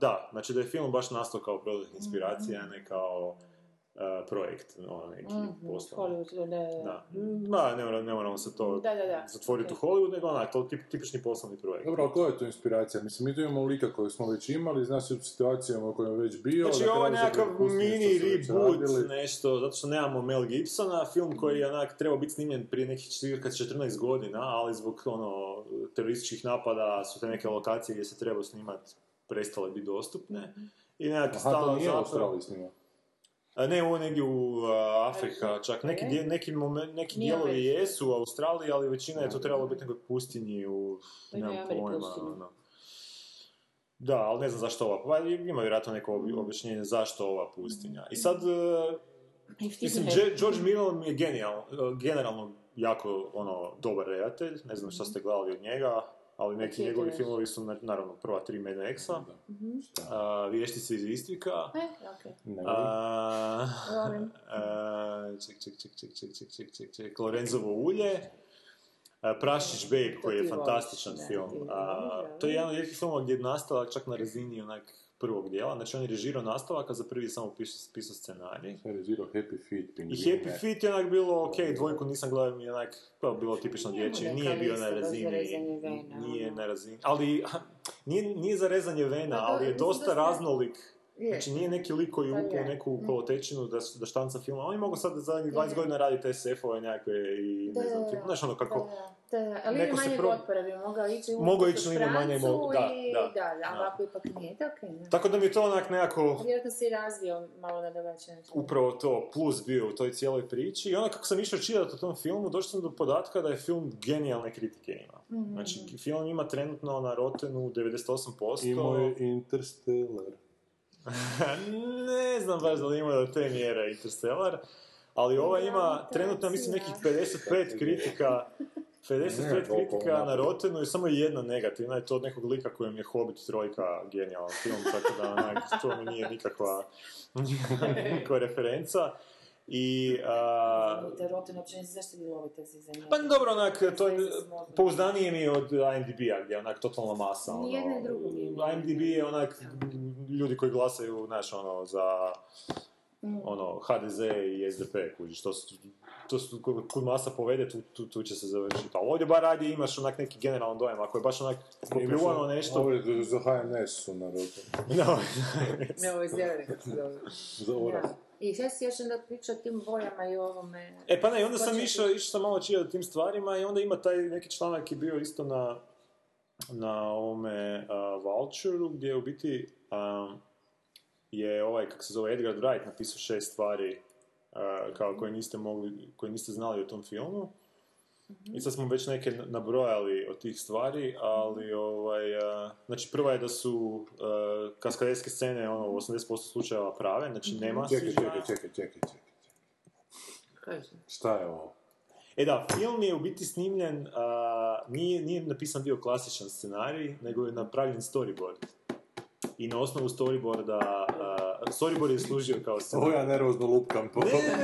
Da, znači da je film baš nastao kao produkt inspiracije, a ne kao... projekt, neki poslovni. Da, ne moramo se to zatvoriti u Hollywoodu, nego to je tipični poslovni projekt. Dobro, ali koja je to inspiracija? Mislim, mi tu imamo lika koju smo već imali, znači u situacijama u kojima je već bio. Znači, ovo je nekakav mini reboot, nešto, zato što nemamo Mel Gibsona, film koji je trebao biti snimljen prije nekih 14 godina, ali zbog terorističkih napada su te neke lokacije gdje se trebao snimati prestale biti dostupne. Aha, to nije Australiji snimao. Ne, ovo negdje u Afrika, čak neki dijelovi jesu u Australiji, ali većina je to trebalo biti nekoj pustinji u, nemam pojma. Da, ali ne znam zašto ova, pa ima vjerojatno neko objašnjenje zašto ova pustinja. I sad, mislim, George Miller mi je generalno jako dobar redatelj, ne znam šta ste gledali od njega, ali neki njegovi filmovi su, naravno, prva tri Mad Maxa, Vještice iz Istvika, Lorenzovo ulje, Prašić Babe, koji je fantastičan film. To je jedan od rijetkih filmova gdje je nastavak čak na razini prvog dijela, znači on je režirao nastavak, a za prvi samo pisao scenarij. On je režirao Happy Feet. I Happy Feet je onak bilo, okej, dvojku nisam gledao, mi je onak, bilo tipično dječje, nije bio na razini, ali nije za rezanje vena, ali je dosta raznolik, znači nije neki lik koji upao neku kolotečinu da štanca filma, oni mogu sad za 20 godina raditi SF-ove nekakve i ne znam, znaš kako... Da, ali ima manje potpora bi mogao ići u Francu i da, ovako ipak nije, tako. Tako da mi je to onak nekako... Vjerojatno si razvio malo na drugačiji način. Upravo to, plus bio u toj cijeloj priči. I onda kako sam išao čitati o tom filmu, došao sam do podatka da je film genijalne kritike ima. Znači, film ima trenutno na Rottenu 98%. Imao je Interstellar. Ne znam baš da li ima do te mjere Interstellar, ali ova ima trenutno, mislim, nekih 55 kritika... 55 kritika na Rottenu i samo jedna negativna je to od nekog lika kojem je Hobbit trojka genijalan film, tako da to mi nije nikakva referenca. I, Rotten uopće ne znaš što bi lovite se za njega. Pa dobro, onak, to je pouzdanije mi od IMDb-a gdje je onak totalna masa. Nijedna ono, druga nije. IMDb je onak ljudi koji glasaju, znaš, ono, za... ono, HDZ i SDP, kužiš, to su kud masa povede, tu će se završiti. Ali ovdje bar radije imaš onak neki generalan dojem, ako je baš onak popljuvano nešto... Ovdje za HNS su narodili. Ne, ovo je zelene, kako se dobro. Za ura. I šta si još onda pričao o tim bojama i ovome... E pa ne, onda sam išao malo čio o tim stvarima i onda ima taj neki članak je bio isto na ovome Vulture-u, gdje je u biti... je ovaj, kako se zove, Edgar Wright napisao 6 stvari kao koje niste znali o tom filmu. Mm-hmm. I sad smo već neke nabrojali od tih stvari, ali ovaj, znači prva je da su kaskaderske scene ono, u 80% slučajeva prave, znači nema... Čekaj. Šta je ovo? E da, film je u biti snimljen, nije napisan bio klasičan scenarij, nego je napravljen storyboard. I na osnovu storyboarda, storyboard je služio kao scenarij. Ovo ja nervozno lupkam po tome.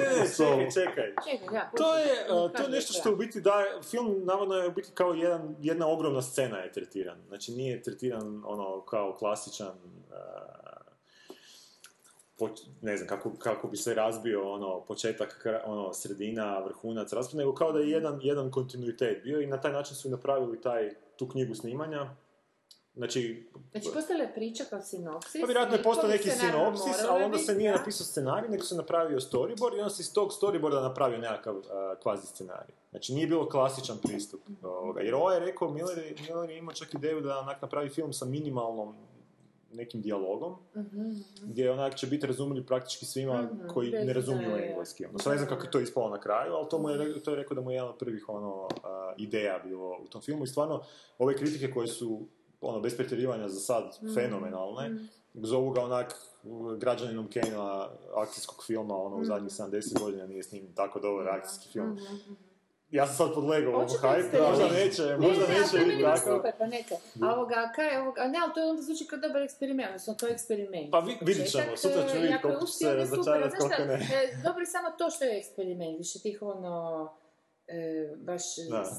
Čekaj. Ja, to je nešto što u biti da, film navodno je u biti kao jedna ogromna scena je tretiran. Znači nije tretiran ono kao klasičan, ne znam kako bi se razbio ono početak, ono sredina, vrhunac, raspad, nego kao da je jedan kontinuitet bio i na taj način su napravili tu knjigu snimanja. Znači postala je priča kao sinopsis. Pa vjerojatno je postao neki sinopsis, ali onda se nije napisao scenarij, nego se napravio storyboard i onda se iz tog storyboarda napravio nekakav kvazi scenarij. Znači nije bilo klasičan pristup. Jer ovo je rekao, Miller je imao čak ideju da onak napravi film sa minimalnom nekim dijalogom, gdje onak će biti razumljiv praktički svima koji ne razumiju engleski. Sad ne znam kako je to ispalo na kraju, ali to je rekao da mu je jedna od prvih ideja bilo u tom filmu. I stvarno, ove kritike koje su ono, bez pretjerivanja za sad, fenomenalne. Zovu ga onak građaninom Kane-a akcijskog filma, ono, u zadnjih 70 godina nije snimljen tako dobar akcijski film. Ja sam sad podlegao ovom hajpu, možda neće biti tako. Super, pa neka. Ali to je onda zvuči kao dobar eksperiment, odnosno to je eksperiment. Pa vidit ćemo, sutra ću vidjeti koliko se razočarati, koliko ne. Dobro je samo to što je eksperiment, više tih ono, baš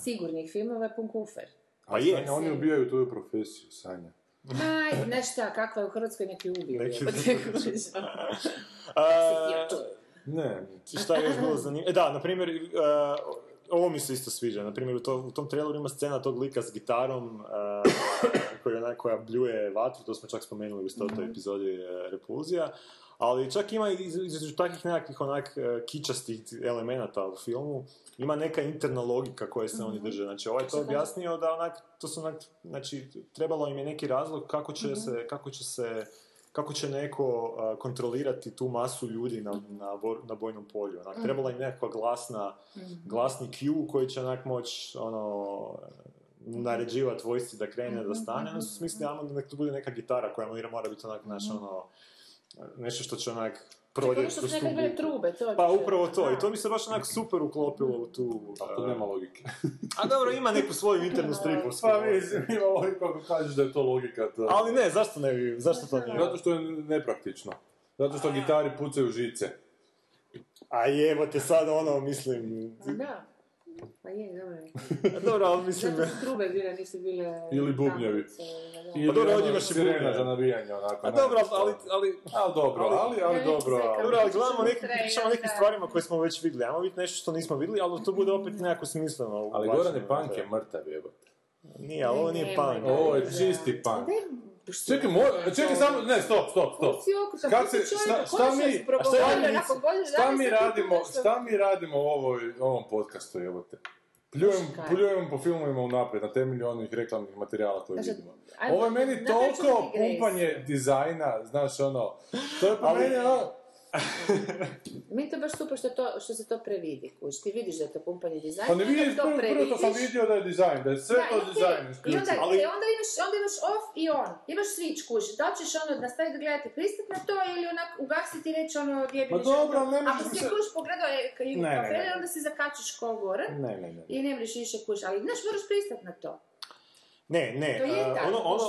sigurnih filmova je pun kufer. Pa je. Sanja, oni ubijaju tvoju profesiju, Sanja. Aj, nešta, kakva je u Hrvatskoj neki ubiju. Ne, šta je još bilo zanimljivo? Da, na primjer, ovo mi se isto sviđa. Na primjer, u tom traileru ima scena tog lika s gitarom koja bljuje vatru, to smo čak spomenuli u 100. epizodi Repulzija. Ali čak ima iz takvih nekakvih onak kičastih elemenata u filmu, ima neka interna logika koje se oni drže. Znači, ovaj to objasnio da onak, to su onak, znači, trebalo im je neki razlog kako će neko kontrolirati tu masu ljudi na bojnom polju. Onak, trebala im nekakva glasni cue koji će onak moći, ono... naređivati vojsci da krene, da stane. Ono su smisli, nek to bude neka gitara koja mora biti onak, znači, ono... nešto što će onak prodjeti kroz tu trube, to pa upravo to, i to mi se baš onak super uklopilo u tu... A to nema logike. A dobro, ima neku svoju internu stripovsku. Pa mislim, ima logika ako kažeš da je to logika. To... Ali ne, zašto ne bi, zašto to nije? Zato što je nepraktično. Zato što gitari pucaju žice. A jevo te sad ono, mislim... Da. Pa je, dobro. Dobro, ali mislim... Zato su trube bile, nisu bile... Ili bubnjevi. Pa dobro, ovdje imaš i sirena za nabijanje, onako. A dobro, ali... A dobro, ali dobro. Dobro, ali gledamo nekim stvarima koje smo već vidjeli. Ajmo vidjeti nešto što nismo vidjeli, ali to bude opet nekako smisleno. Ali Gorane, punk je mrtav, jebote. Nije, ali ovo nije punk. Ovo je čisti punk. Čekaj, samo, ne, stop. Šta mi radimo u ovom podcastu, jebote? Pljujem po filmovima unaprijed, na temelju onih reklamnih materijala koje vidimo. Ovo je meni toliko pumpanje dizajna, znaš, ono, to je po meni, ono... Mi je to baš super što se to previdi, kuć. Ti vidiš da je to pumpanje dizajn, onda to previdiš. Prvo to sam vidio da je dizajn, da je sve to dizajn. I onda imaš off i on. Imaš switch, kuć. Da ćeš ono nastaviti gledati pristupno to ili onak ugasiti i reći ono djebili što to. Ako si je kuć pogledao i kafeler, onda si zakačiš ko gore i ne mreš više kuć. Ali znaš, moraš pristupno to. Ne, ono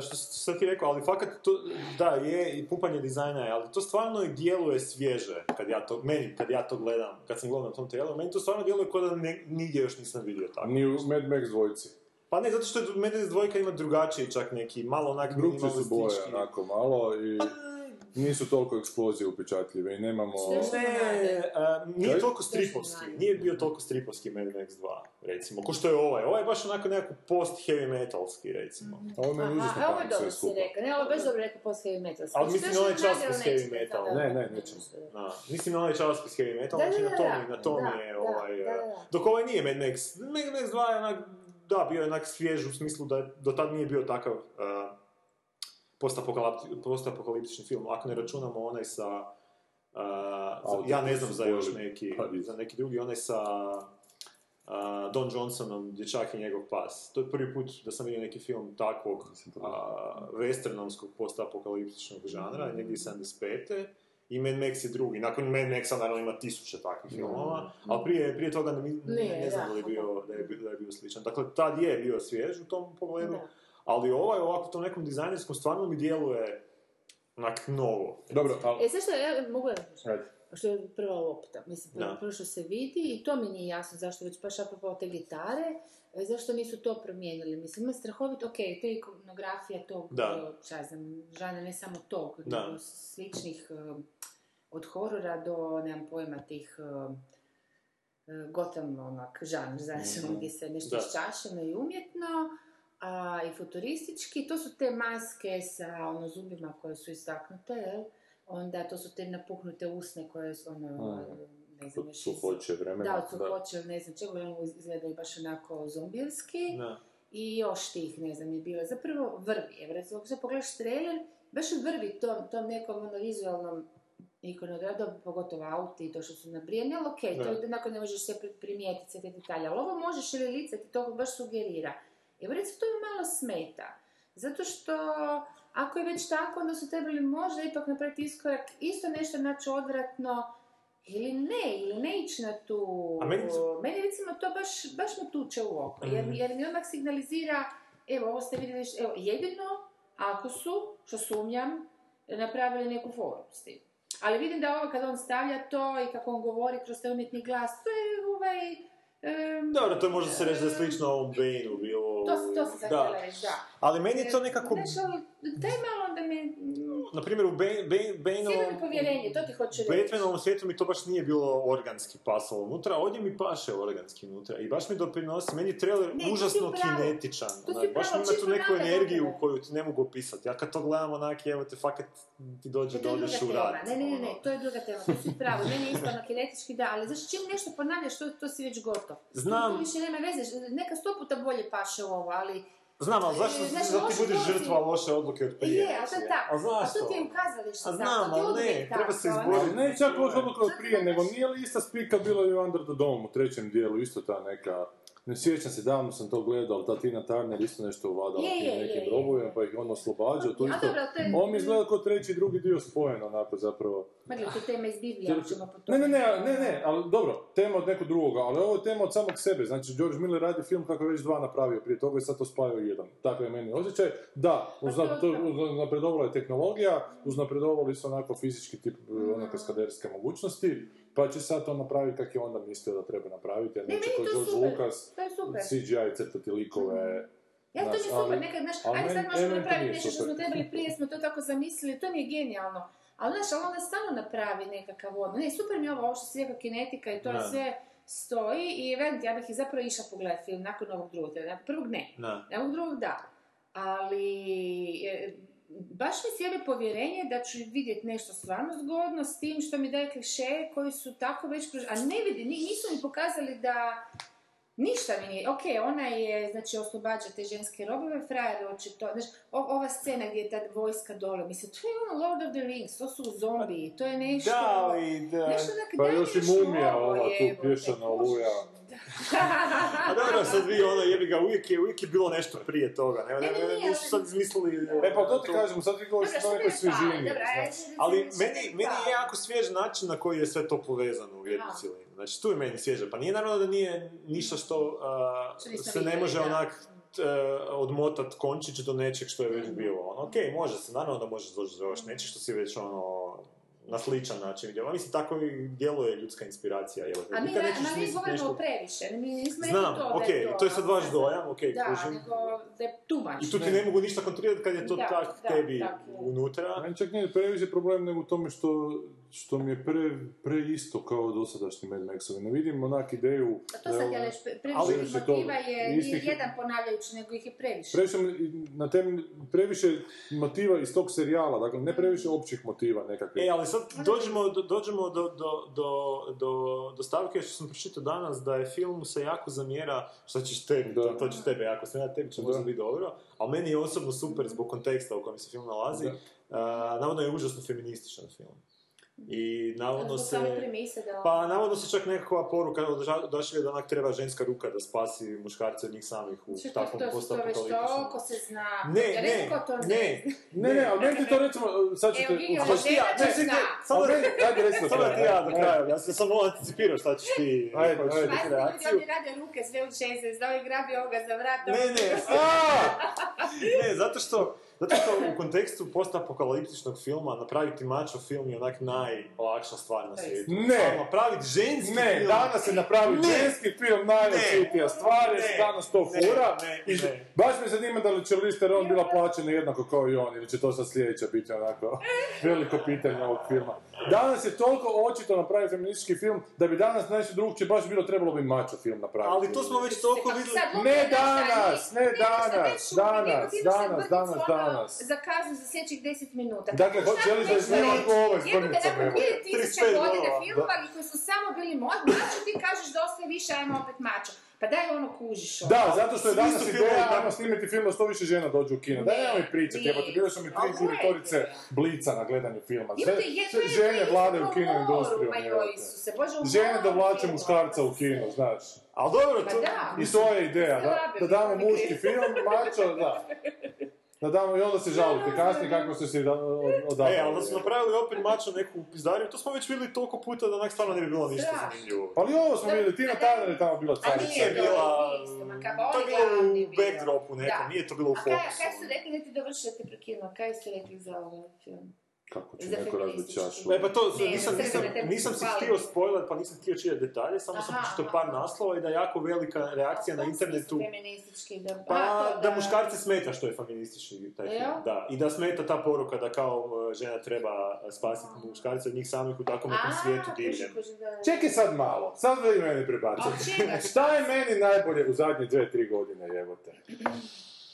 što sam ti rekao, ali fakat to, da, je i pumpanje dizajna je, ali to stvarno i djeluje svježe, kad ja to gledam, kad sam gledam na tom traileru, meni to stvarno djeluje kao da nigdje još nisam vidio tako. Ni u Mad Max dvojici. Pa ne, zato što je Mad Max dvojka ima drugačiji čak neki, malo onak minimalistički. Drugci su boje, onako malo i... Nisu toliko eksplozije upečatljive i nemamo... nije toliko stripovski, nije bio toliko stripovski Mad Max 2, recimo, ko što je ovaj. Ovaj je baš onako nekako post-heavy metalski, recimo. Mm-hmm. Ovo je užasno panik sve skupa. Ne, ovo je baš dobro rekao post-heavy metalski. Ali mislim na onaj čas post-heavy metal. Ne, nećemo. Mislim na onaj čas post-heavy metal, znači na tom je ovaj... Dok ovaj nije Mad Max. Mad Max 2 je onak, da, bio je onak svjež u smislu da do tad nije bio takav... postapokaliptični film, ako ne računamo onaj sa... ja ne znam za još neki, za neki drugi, onaj sa Don Johnsonom, Dječak i njegov pas. To je prvi put da sam vidio neki film takvog westernomskog postapokaliptičnog žanra, negdje 75. I Mad Max je drugi. Nakon Mad Maxa naravno ima 1000 takvih filmova, ali prije toga ne znam da je bio sličan. Dakle, tad je bio svjež u tom pogledu. Da. Ali ovaj ovako u tom nekom dizajnerskom stvarno mi djeluje onak novo. Dobro, ali... sve što ja mogu reći, što je prva lopta, mislim, prvo što se vidi i to mi nije jasno zašto već paš apropao te gitare, zašto nisu to promijenili. Mislim, ima strahovito, okej, to je ikonografija tog, žana, ne samo tog, sličnih, od horora do, nemam pojma, tih... Gotham, onak, žanr, znači, gdje se nešto iščašeno i umjetno, i futuristički, to su te maske sa zubima koje su istaknute, jel? Onda to su te napuhnute usne koje su ne znam još... Suhoće vremena. Da, suhoće, ne znam čega, ono izgledaju baš onako zombijevski. I još tih, ne znam, je bilo. Zapravo vrvi, recimo, ako se pogledaš trailer, baš vrvi tom nekom vizualnom ikonografijom, pogotovo auti i to što su nabrijeni, ali okej, to onako ne možeš sve primijetiti, sve te detalje, ali ovo možeš ili lice ti to baš sugerira. I recimo, to mi malo smeta, zato što ako je već tako, onda su trebali možda ipak napraviti iskorak, isto nešto naći odvratno, ili ne ići na tu... Meni recimo to baš me tuče u oko, jer mi odmah signalizira, evo, ovo ste vidjeli, evo, jedino ako su, što sumnjam, napravili neku foru s tim. Ali vidim da ovo kad on stavlja to i kako on govori kroz te umjetni glas, to je dobro, to može se reći da je slično ovom Bane-u bilo... To se zahtjela reći, da. Ali meni je to nekako... Znaš, daj malo onda me... Naprimjer, u Bane-u... Sigurno povjerenje, to ti hoću reći. Batmanovom svijetu mi to baš nije bilo organski pasalo unutra, ovdje mi paše organski unutra. I baš mi doprinosi, meni je trailer užasno kinetičan. Baš mi ima tu neku energiju koju ti ne mogu opisati. Ja kad to gledam onak, evo te fakat ti dođe da odeš u rad. Ne, to je druga tema, to si pravo. Meni je ispravno kinetički, da, ali znaš, čim nešto ponavljaš, to si već gotovo. Znam. Više nema veze, neka 100 puta bolje paše ovo, ali... Znam, ali zašto da ti budeš žrtva loše odluke od prije? Je, a to je tako. A što ti je ukazali što znam, ali ne, treba se izboriti. Ne čak loše odluke od prije, nego nije li ista spika bila i u Under the Dome u trećem dijelu, isto ta neka... Ne sjećam se, davno sam to gledao, ta Tina Turner isto nešto uvladala tim nekim robovima, pa ih on oslobađao, to isto... On mi izgleda kao treći i drugi dio spojen, onako, zapravo. Magli, to tema iz Biblija, ćemo potom... Ne, ali dobro, tema od nekog drugoga, ali ovo je tema od samog sebe, znači, George Miller radi film kako je već dva napravio prije toga i sad to spajao jedan. Tako je meni osjećaj. Da, uznapredovala je tehnologija, uznapredovali su onako fizički tip, ono, kaskaderske mogućnosti, pa će sad to napraviti kak je onda mislio da treba napraviti, jer neće kod George Lucas CGI crtati likove. Ja, to mi je super, nekad, znaš, ajde sad možemo napraviti nešto što smo trebali prije, smo to tako zamislili, to mi je genijalno. Ali znaš, ali onda stano napravi nekakav odno. Ne, super mi je ovo što se lijeka kinetika i to sve stoji i vredno, ja bih i zapravo išla pogledati film nakon ovog drugog, prvog ne, nakon drugog da. Ali... Baš mi sjebe povjerenje da ću vidjeti nešto stvarno zgodno s tim što mi daje klišeje koji su tako već... A ne vidi, nisu mi pokazali da ništa mi nije... Ok, ona je, znači, oslobađa te ženske robove, frajer očito... Znaš, ova scena gdje je ta vojska dole, mislim, to je ono Lord of the Rings, to su zombiji, to je nešto... Da. Nešto da kada je još mumija ova tu pješana oluja. A dobro, sad vi ono jebi ga, uvijek je bilo nešto prije toga, ne, nisu sad izmislili... E pa to ti kažemo, sad vi govoriš na nekoj svježini, znači. Ali meni je jako svjež način na koji je sve to povezano u jednu cilinu, znači tu je meni svježe, pa nije naravno da nije ništa što se ne može onak odmotat končić do nečeg što je već bilo. Ono, okej, može se, naravno da možeš doći do još nečeg što si već ono na sličan način vidjela. Mislim, tako i djeluje ljudska inspiracija. Jel? A mi ne govorimo previše. Znam, okej, to je sad vaš dojam. Da, nego da je tumač. I tu ti ne mogu ništa kontrolirati kad je to tak tebi unutra. Meni čak nije previše problem nego u tome što mi je preisto kao dosadašnji Mad Maxovi. Ne vidim onak ideju... A to sad je previše motiva je jedan ponavljajući, nego ih je previše. Previše motiva iz tog serijala, dakle ne previše općih motiva nekakvih. E, ali sad dođemo do stavke što sam pročitao danas, da je film se jako zamjera, što ćeš tebi, to će tebe jako smjerati, tebi će možda biti dobro, ali meni je osobno super zbog konteksta u kojem se film nalazi. Navodno je užasno feminističan film. I navodno se... Pa navodno se čak nekakva poruka došla da onak treba ženska ruka da spasi muškarce od njih samih u takvom postapokaliptičnom. To već toliko se zna. Ne, ali meni ti to recimo... Evo vi još žena će zna. Samo da ti ja do kraja, ja sam samo anticipirao šta ćeš ti... Ajde, oni rade ruke sve u čeze, zna ovi grabi ovoga za vrat. Ne, zato što u kontekstu postapokaliptičnog filma napraviti mačo film je onak najlakša stvar na svijetu. Ne! Napraviti ženski film... Danas se napravi ženski film, najlakšitija stvar, je danas to fura. Baš mi zanima da li će Charlize Theron bila plaćena jednako kao i on, ili će to sad sljedeća biti onako veliko pitanje ovog filma. Danas je toliko očito napraviti feministički film, da bi danas nešto drugčije baš bilo trebalo bi mačo film napraviti. Ali to smo već toliko vidjeli... Ne danas! Za kaznu za sljedećih 10 minuta. Dakle, želiš da izgledati u ovoj spornicu. Jedno da nakon 2000 godina filmovi koji su samo bili mačo, ti kažeš dosta i više, ajmo opet mačo. Pa daj ono kužiš ono. Da, zato što je danas ideja, ajmo snimiti film da što više žena dođu u kino. Daj, nemoj pričati, jebate, bile su mi tri kuritorice blica na gledanju filma. Žene vladaju u kino industriju. Žene dovlače muškarca u kino, znaš. Ali dobro, i to je ideja, da damo muški film, mačo, da. I onda se žalite kasnije kako ste se odavljali. E, ali da su napravili opet mačo neku pizdariju, to smo već vidjeli toliko puta da onak stvarno ne bi bilo ništa zanimljivo. Ali ovo smo vidjeli, Tina Turner je tamo bila carica. A nije bila... To je bilo u backdropu nekom, nije to bilo u fokusu. A kaj su rekli da ti dovršite prekinuo, kaj su rekli za ovaj film? Kako ću neko razbiti čašu? E pa to, nisam si htio spoiler, pa nisam htio čitati detalje, samo sam pročitao par naslova i da je jako velika reakcija na internetu. Pa da muškarci smeta što je feministični taj film, da. I da smeta ta poruka da kao žena treba spasiti muškarca od njih samih u takvom nekom svijetu divljem. Čekaj sad malo, sad vi meni prebacite. Šta je meni najbolje u zadnje 2-3 godine, jebote?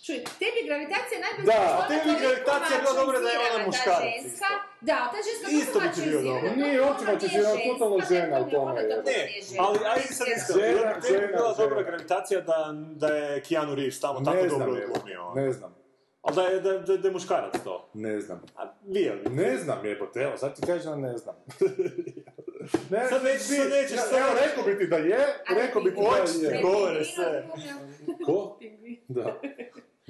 Čuj, tebi gravitacija najbolje... Da, tebi gravitacija je bilo dobro da je ona muškarac. Da, ta ženska isto bi ti bio dobro. Nije uopće mačizirana, totalno žena u tome. Ne, ali ajde sad iskali. Tebi je bila dobra gravitacija da je Keanu Reeves tamo tako dobro odlomio. Ne znam. Ali da je muškarac to? Ne znam. Ne znam jebote, evo, sad ti kažem da ne znam. Sad nećeš sve. Evo, rekao bi ti da je, rekao bi ti da je. Govore sve. Ko? Da.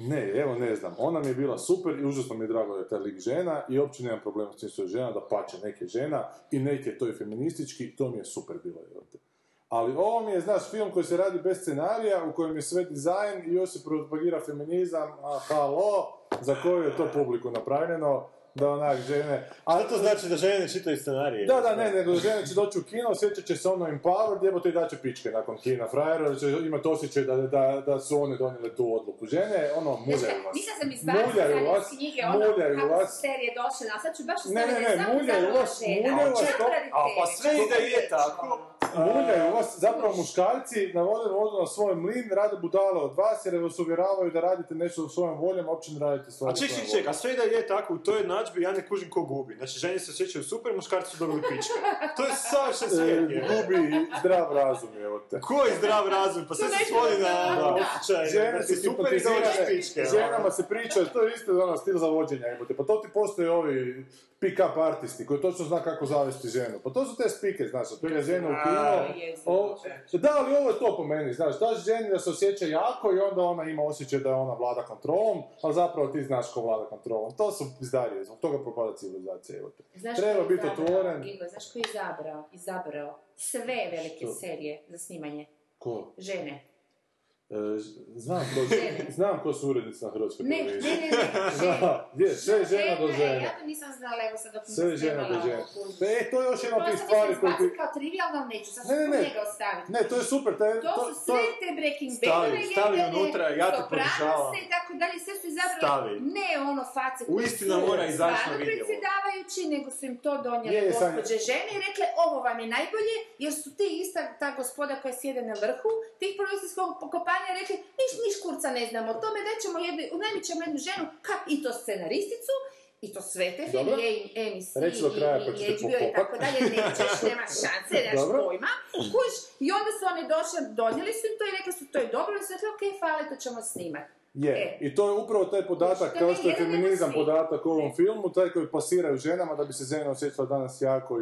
Ne, evo ne znam. Ona mi je bila super i užasno mi je drago da je taj lik žena i uopće nemam problema s tim što je žena, da pače neke žena i neke to je feministički, to mi je super bilo. Ali ovo mi je, znaš, film koji se radi bez scenarija, u kojem je sve dizajn i još se propagira feminizam, a halo, za koju je to publiku napravljeno. Da onak žene... Ali to znači da žene čitaju scenarije. Da, ne, žene će doći u kino, sjećat će se ono empowered, jebote i daće pičke nakon kina frajeru, će imati osjećaj da su one donijele tu odluku. Žene, ono, muljaju vas. Nisam sam izbavila iz knjige, ono, kako su serije došle, ali sad ću baš ostaviti samo završena. Pa sve ide tako. Muljaju vas, zapravo muškarci na vodu na svoj mlin, rade budale od vas jer vas uvjeravaju da radite nešto u svojom voljom, a uopće ne radite svojom voljom. A ček, a sve da je tako, u toj jednadžbi ja ne kužim ko gubi. Znači, žene se osjećaju super, muškarci su dobili pičke. To je savršen svijet. Gubi zdrav razum, evo te. Koji zdrav razum? Pa sve se svodi na osjećaj. Žene su super i dođeš pičke. Ženama se pričaju, to je isto stil zavođenja, evo te. Pa to ti postoje ovi pick-up artisti koji točno zna kako zavesti ženu. Pa to su te spike, znaš, to je žena u kino. Da, ali ovo je to po meni, znaš, daš ženi da se osjeća jako i onda ona ima osjećaj da je ona vlada kontrolom, ali zapravo ti znaš ko vlada kontrolom. To su izdarije, zbog toga propada civilizacija, evo te. Treba biti otvoren. Znaš ko je izabrao sve velike serije za snimanje? Ko? Žene. Znam ko su urednici na Hrvatskoj televiziji. Ne. Sve žena do žene. Ja to nisam znala, evo sad dok nisam spremala. Sve žena do žene. To je još jedna od tih stvari koji ti... Kao trivialno neću, sad ću njega ostaviti. Ne, to je super. To su sve te Breaking Bad legende. Stavi unutra, ja to podržavam. I tako dalje, sve su izabrali. Ne ono face koje su stvarno predsjedavajući, nego su im to donijele gospođe žene i rekle ovo vam je najbolje, jer su ti ista ta gospoda koja sjede na vrhu, tih produkcijskog kopanja i rekli, niš kurca ne znamo o tome, najmićemo jednu ženu, i to scenaristicu, i to sve te filmije, i emisije, i HBO i tako dalje, nećeš, nema šanse, nemaš pojma, kuš, i onda su oni došli, donijeli su im to i rekli su, to je dobro, i su rekli, ok, hvala, to ćemo snimati. Je, i to je upravo taj podatak, kao što je feminizam podatak u ovom filmu, taj koji pasiraju ženama da bi se žena osjećala danas jako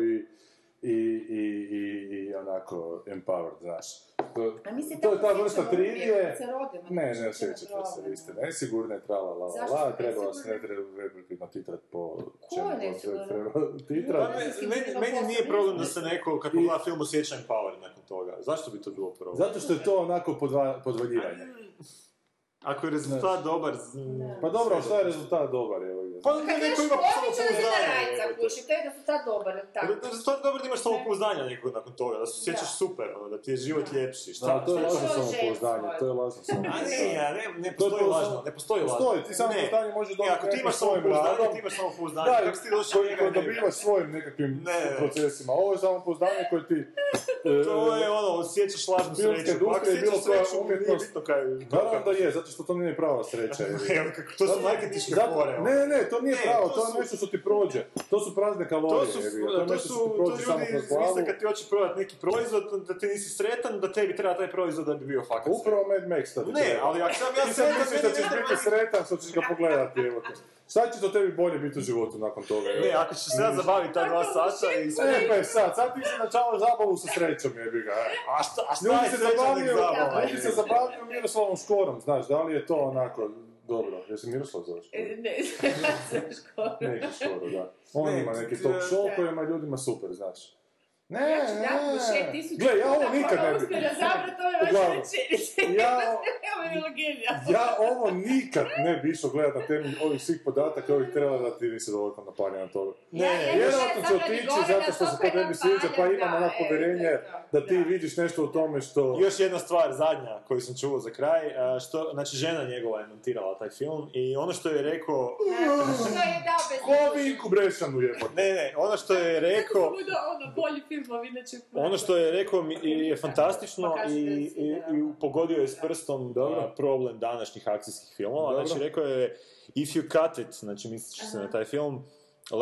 i onako empowered, znaš. To je ta vrsta trivije. Ne osjećate se, vi ste nesigurne, trala, treba vas ne treba titrat po čemu vas treba titrat. Meni nije problem da se neko, kad pogleda film, osjeća empowered nakon toga. Zašto bi to bilo problem? Zato što je to onako podvaljivanje. Ako je rezultat dobar... Pa dobro, a šta je rezultat dobar? Pa kada je neko ima samopouzdanje. Kada je rezultat dobar, tako. Rezultat dobar da imaš samopouzdanje nekog nakon toga, da se sjećaš super, da ti je život ljepši. To je lažno samopouzdanje, to je lažno samopouzdanje. Ne postoji lažno, ne postoji lažno. Postoji, ti samopouzdanje možeš dobiti nekako svojim radom. Ako ti imaš samopouzdanje, ti imaš samopouzdanje. Da, koji dobivaš svojim nekakvim procesima. Ovo je samopouzdanje koje ti... To je ono, osjećaš lažnu sreću. Ako osjećaš sreću, nije bitno kaj... Naravno da je, zato što to nije prava sreća. To su marketičke fore. Ne, to nije pravo, to je nešto što ti prođe. To su prazne kalorije. To ljudi misle kad ti hoće prodati neki proizvod, da ti nisi sretan, da tebi treba taj proizvod da bi bio fakat. Upravo Mad Max da ti treba. Ne, ali ako sam ja sretan... Ti misliš da ćeš biti sretan, što ćeš ga pogledati, evo te. Sad će to tebi bolje biti u životu nakon toga, evo. Ne, ako ćeš se ja zabaviti taj 2 sata i... Epe, sad ti se načala zabavu sa srećom, jebi ga. A šta je sreća nek zabava? Ljudi se zabavljaju Miroslavom Škorom, znaš, da li je to onako... Dobro, jesi Miroslav zove Škoru? Ne, zove Škoru. Neki Škoru, da. On ima neki talk show kojima ljudima super, znaš. Ne. Gle, ja ovo nikad ne bih. Ja ovo nikad ne bih išao gledat na temelju ovih svih podataka, ovih treba da ti nisi dovoljko napanjen na toga. Vjerojatno će otići zato što se to tebi sviđa, pa imam onak povjerenje da ti vidiš nešto u tome što... Još jedna stvar, zadnja, koju sam čuo za kraj, što, znači žena njegova je montirala taj film i ono što je rekao... Kovinku brešanu jebati. Ne, ono što je rekao... Ono što je rekao je fantastično i pogodio je s prstom problem današnjih akcijskih filmova. Znači, rekao je, if you cut it, znači misliš se na taj film,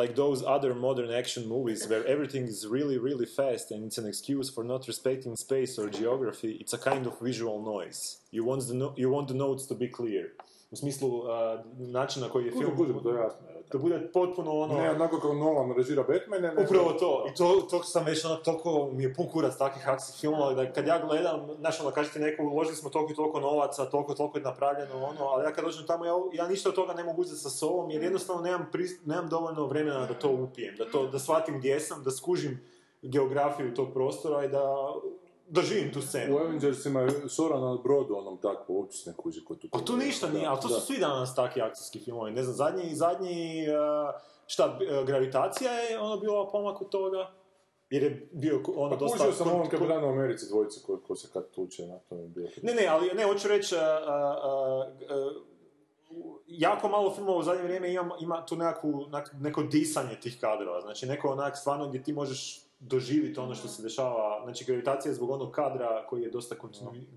like those other modern action movies where everything is really, really fast and it's an excuse for not respecting space or geography, it's a kind of visual noise. You want the notes to be clear. U smislu načina na koji je film... Budemo, to je jasno. Da bude potpuno ono... Ne, onako kao Nolan režira Batmana... Upravo to. I to sam već ono, toliko mi je pun kurac takvih akcijskih filmova, da kad ja gledam, znaš ono, kažete neko, uložili smo toliko i toliko novaca, toliko je napravljeno, ono, ali ja kad dođem tamo, ja ništa od toga ne mogu uzeti sa sobom, jer jednostavno nemam dovoljno vremena da to upijem, da shvatim gdje sam, da skužim geografiju tog prostora i da... Doživim tu scenu. U Avengersima je Sora na brodu onom tako, uopće se ne kuži kod tu. A tu ništa nije, ali to su svi danas takvi akcijski filmovi. Ne znam, zadnji, šta, Gravitacija je ono bila pomak od toga? Jer je bio ono dosta... Pa kužio sam ovom kad je u Americi dvojice ko se kad tuče, na to je bilo. Ne, ali ne, hoću reći... Jako malo filmova u zadnje vrijeme ima tu neko disanje tih kadrova. Znači, neko onak stvarno gdje ti možeš doživiti ono što se dešava. Znači, Gravitacija je zbog onog kadra koji je dosta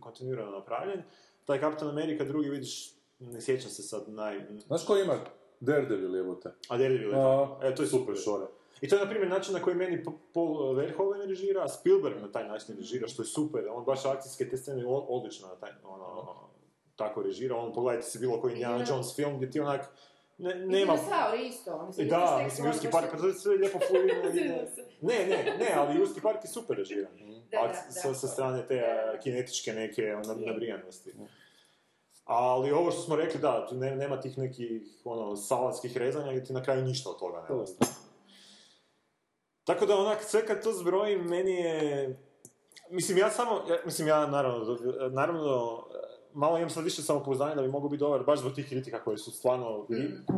kontinuirano napravljen. Taj Captain America, drugi, vidiš, ne sjećam se sad naj... Znaš ko ima? Daredevil, evo te. A Daredevil je to. To je super šore. I to je, na primjer, način na koji meni Paul Verhoeven režira, Spielberg na taj način režira, što je super. On baš akcijske te scene odlično na taj... tako režira, ono, pogledajte se bilo koji Indiana Jones film gdje ti onak nema... I dinosauri isto, mislim. Da, mislim, Jurski park, pa to je sve lijepo fulino. Ne, ali Jurski park je super režiran. Sa strane te kinetičke neke nabrijanosti. Ali ovo što smo rekli, da, nema tih nekih, ono, salatskih rezanja gdje ti na kraju ništa od toga nema. Tako da, onak, sve kad to zbrojim, meni je... Mislim, ja naravno... malo imam sad više samopouzdanja da bi mogao biti dobar, baš zbog tih kritika koje su stvarno,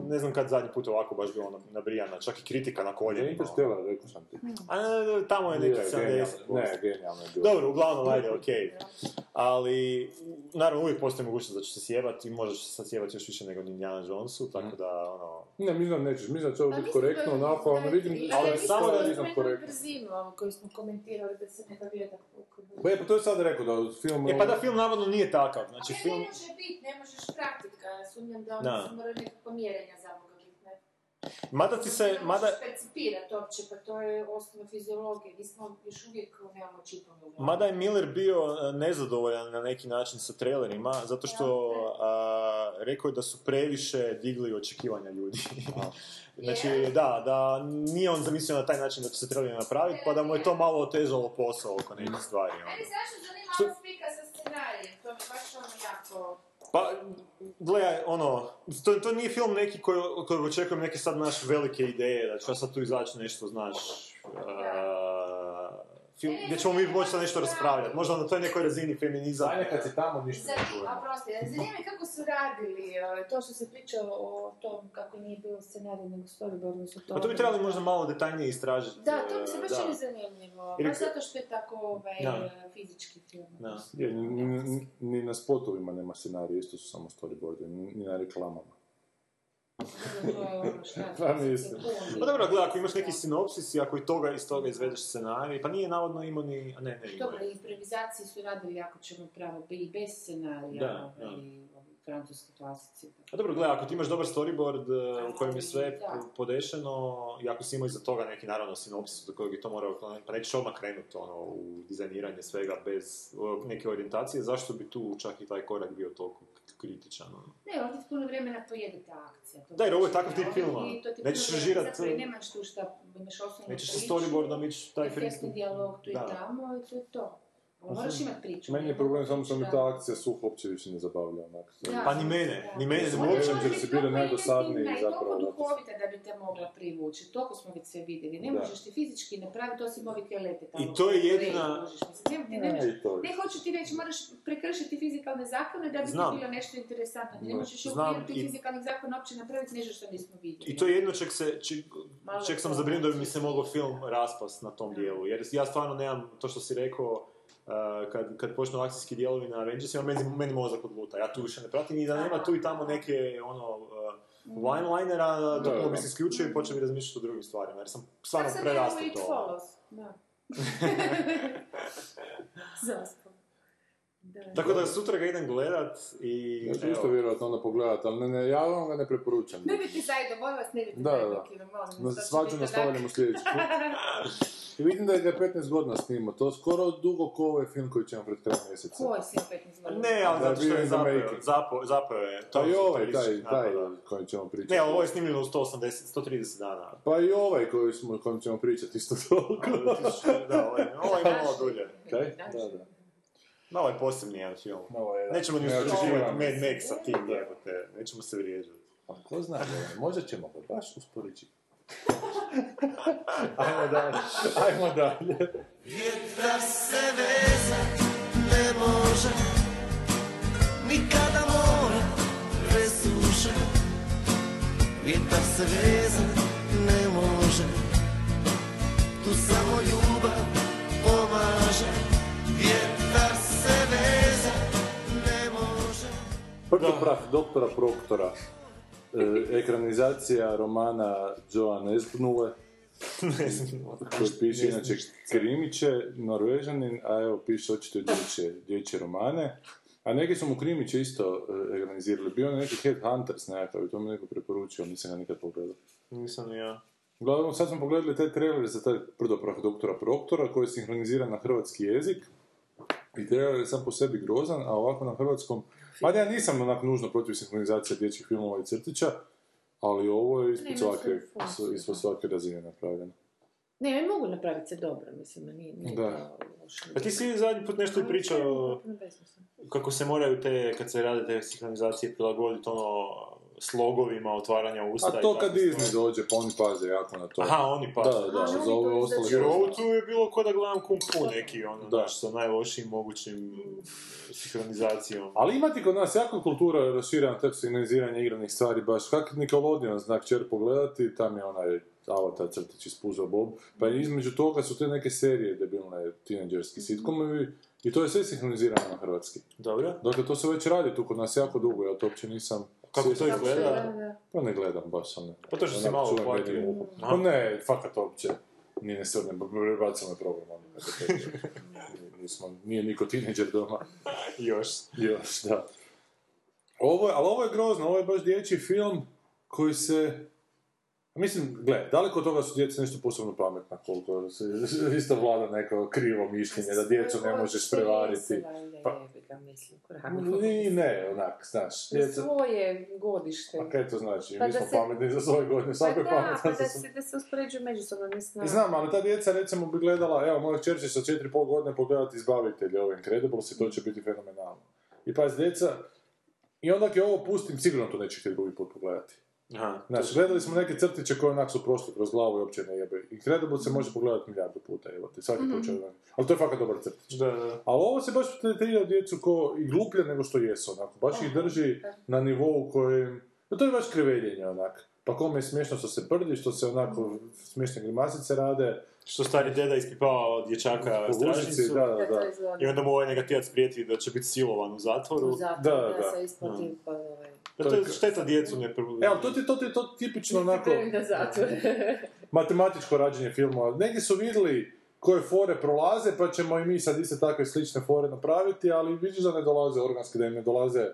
ne znam kad zadnji put ovako baš bilo nabrijana, čak i kritika na kolje. Ne, Interstellar, rekao sam ti. Tamo je neka 70%. Ne, genijalno je bilo. Dobro, uglavnom, ajde, okej. Ali, naravno, uvijek postoji mogućnost da ću se sjebati, možda ću se sjebati još više nego Indiana Jonesu, tako da, ono... Ne, mislim nećeš, mislim da će ovo biti korektno, onako, ali vidim... Ali samo da nisam korektno. E, pa to je sad rekao da film... E, pa da film navodno nije takav, znači film... Ne može biti, ne možeš praktiti, ja sumnjam da ono se moraju nekako mjerenja za moga biti, ne? Mada ti se... Ne možeš percipirati uopće, pa to je osnova fiziologije, nismo još uvijek nemamo čipove u glavu. Mada je Miller bio nezadovoljan na neki način sa trailerima, zato što rekao je da su previše digli očekivanja ljudi. Znači, da nije on zamislio na taj način da će se trailer napraviti, pa da mu je to malo otežalo posao oko nekih stvari. Ali zašto zanimalo spika sa scenarijem? To mi baš ono jako... Pa, gledaj, ono, to nije film neki koji očekujem neke sad naš velike ideje, da ću ja sad tu izaći nešto, znaš... gdje ćemo mi moći sad nešto raspravljati, možda na toj nekoj razini feminizam. Ajde kad si tamo ništa ne čujemo. Oprosti, zanima me kako su radili, to što se pričao o tom kako nije bilo scenarij, nego storyboardu su to... Pa to bi trebali možda malo detaljnije istražiti. Da, to mi se baš ili zanimljivo, baš zato što je tako fizički film. Ni na spotovima nema scenarija, isto su samo storyboardi, ni na reklamama. Pa mislim. Pa dobro, gledaj, ako imaš neki sinopsis i ako iz toga izvedeš scenarij, pa nije navodno imao ni... Dobro, improvizacije su radili jako čemu pravo, i bez scenarija, i francuske klasici. A dobro, gledaj, ako ti imaš dobar storyboard u kojem je sve podešeno, i ako si imao iza toga neki, naravno, sinopsis do kojeg je to morao, pa nećeš odmah krenuti u dizajniranje svega bez neke orijentacije, zašto bi tu čak i taj korak bio toliko kritičan? Ne, ovdje puno vremena pojede ta akcija. Da, jer ovo je takav tip filma. Nećeš režirati... Zato i nemaš tu šta, imaš osnovnu priču. Nećeš storyboardom ići taj film. Efektni dijalog tu i tamo i to je to. Moraš imati priču. Meni je problem samo što mi ta akcija suho uopće više ne zabavlja. Pa ni mene ne mogu. Jer si bilo najdosadniji zapravo. I toliko duhovita da bi te mogla privući. Toliko smo već sve vidjeli. Ne možeš ti fizički napraviti osim ovih kelete. I to je jedina... Ne hoću ti reći, moraš prekršiti fizikalne zakone da bi ti bilo nešto interesantno. Ne možeš uopće fizikalnih zakona uopće napraviti nešto što nismo vidjeli. I to je jedno čak sam zabrinuo da bi mi se mogao film raspast na tom dijelu. Jer ja stvarno nemam to što si rekao. Kad počnu akcijski dijelovi na Avengersima, meni mozak odluta, ja tu više ne pratim i da nema tu i tamo neke one-linera, dok mi se isključio i počeo mi razmišljati o drugim stvarima, jer sam stvarno prerastao to. Tako da sutra ga idem gledat i... Ja ću isto vjerojatno onda pogledat, ali ja vam ga ne preporučam. Ne bi ti zajedno, molim vas, ne bi ti zajedno kino, molim. Svađu nastavljamo sljedeći put. I vidim da je ga 15 godina snimao, to skoro dugo ko ovaj film koji ćemo pred krajem mjeseca. Koji si 15 godina? Ne, ali zato što je zapeo je. Pa i ovaj, taj kojim ćemo pričati. Ne, ali ovo je snimljeno u 130 dana. Pa i ovaj kojim ćemo pričati isto toliko. Da, ovo je malo dulje. Malo je posebnije na film. Nećemo ni uspoređivati Mad Max sa tim, nećemo se vrijeđati. Pa ko zna, možda ćemo ga baš uspoređivati. Ajmo dalje. Vjetar se vezat ne može, nikada mora presušat. Vjetar se vezat ne može, tu samo ljubav pomaže. Vjetar se vezat ne može. Prvi prah doktora Proktora. Ekranizacija romana Joa Nesbnule, koji piše inače Krimiće, Norvežanin, a evo piše očito dječje romane. A neki su mu Krimiće isto ekranizirali, bio je neki Headhunters nekakav i to mi neko preporučio, nisam ga nikad pogledao. Nisam ni ja. Uglavnom, sad smo pogledali taj trailer za taj prdoprah doktora Proktora koji je sinhroniziran na hrvatski jezik. I trailer je sam po sebi grozan, a ovako na hrvatskom... Mada ja nisam onak nužno protiv sinhronizacije dječjih filmova i crtića, ali ovo je ispod svake razine napravljeno. Ne mogu napraviti se dobro, mislim, nije da. Pa ti si zadnji put nešto i pričao kako se moraju te, kad se rade te sinhronizacije, prilagoditi ono slogovima otvaranja usta. A to kad Disney dođe, pa oni paze jako na to. Aha, oni paze. Da, za ove ostale. Jer ovo tu je bilo ko da gledam Kung Fu neki, ono, znaš, sa najlošijim mogućim sinhronizacijom. Ali imati kod nas jako kultura raširena tako signaliziranja igranih stvari, baš kak Nickelodeon znak čer pogledati, tam je onaj Avatar crtić iz Puzo Bob, pa između toga su te neke serije debilne tineđerski sitcomovi, i to je sve sinhronizirano na hrvatski. Dobro. Dakle, to se već radi tu kod nas jako dugo, ja to uopće nisam... Kako to i gleda? Pa ne gledam baš, ali... Pa to što si malo uplatio. Pa ne, fakat uopće. Nije nesredne, bacam je problem, ali... Nije niko tineđer doma. Još, da. Ali ovo je grozno, ovo je baš dječji film koji se... Mislim, gle, daleko od toga su djeci nešto posebno pametna, koliko se isto vlada neko krivo mišljenje, da djecu ne možeš prevariti. Pa, ne, onak, znaš. Djeca... Svoje godište. Pa kaj to znači? Pa mi smo pametni za svoje godine, svako je pametna. Pa da se uspoređuju međusobno, ne znam. Znam, ali ta djeca recimo bi gledala, evo, moja kćer će sa 4,5 godine pogledati Izbavitelje, ove Incredibles, i to će biti fenomenalno. I pa djeca, i onda je ovo pustim, sigurno to neće htjeti drugi put pogledati. Znači, gledali smo neke crtiće koje onak su prošli kroz glavu i uopće ne jebe. Incredible se može pogledati milijardu puta, evo te, svaki put će odvani. Ali to je fakat dobar crtić. Da. Ali ovo se baš tretirao djecu ko i gluplje nego što jesu, onako. Baš ih drži na nivou kojem... No, to je baš kreveljenje, onak. Pa kome je smiješno što se prdi, što se onako smiješne grimasice rade. Što stari deda ispipava dječaka stražnicu. Da. I onda mu ovaj negativac prijeti da će biti silovan u zatvoru. U zatvoru, sa isplatim pa ovaj... Pa to je šteta djecu ne prvo... Evo, to ti tipično onako... matematičko rađenje filmova. Negdje su vidjeli koje fore prolaze, pa ćemo i mi sad iste takve slične fore napraviti, ali vidiš da ne dolaze organski, da im ne dolaze...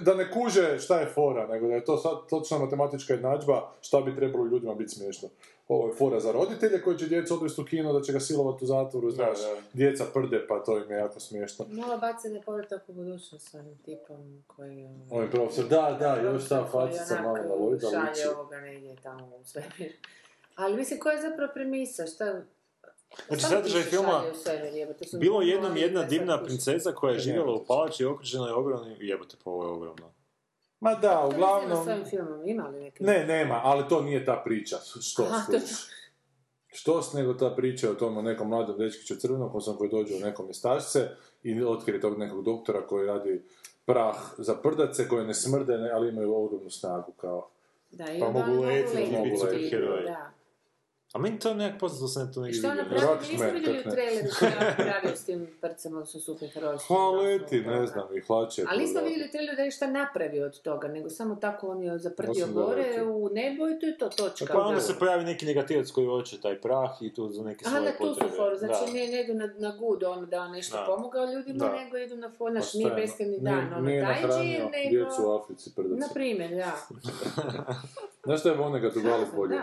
Da ne kuže šta je fora, nego da je to sad točna matematička jednadžba šta bi trebalo ljudima biti smiješno. Ovo je fora za roditelje koji će djecu odvesti u kino, da će ga silovati u zatvoru, znaš, djeca prde, pa to im je jako smiješno. Mola bacene povratak u budućnost s onim tipom koji... Ovo je profesor, da, još ta facica malo na Lojda uči. Šalje ovoga negdje tamo u svemir. Ali mislim, koja je zapravo premisa, šta... Znači, sadržaj filma, bilo jednom jedna divna princeza koja je živjela u palači i okružena je ogromno, jebote, pa ovo je ogromno. Ma da, uglavnom... Ne, nema, ali to nije ta priča, nego ta priča o tom nekom mladom dečkiću crvenom koji dođe u nekom mjestašce i otkrije tog nekog doktora koji radi prah za prdace koje ne smrde, ali imaju ogromnu snagu, kao... Pa mogu letiti, mogu biti heroji. A meni to nekak poznato sam ne to negdje vidio. I što napravili, nisam vidjeli u traileru što je napravio s tim prcama, da su super heroični. Hvaleti, ne znam, i hlače. Ali nisam vidjeli u traileru da je šta napravio od toga, nego samo tako on je zaprtio gore u nebo i to je to točka. Pa onda se pojavi neki negativac koji hoće taj prah i tu za neke svoje potrebe. Tu su foru, znači ne idu na good ono da on nešto pomogao ljudima, nego idu na foru, naš nije beskreni dan, ono dajđe, nego... Naprimjer, da. Znaš što je Vonnegut u Galipolju?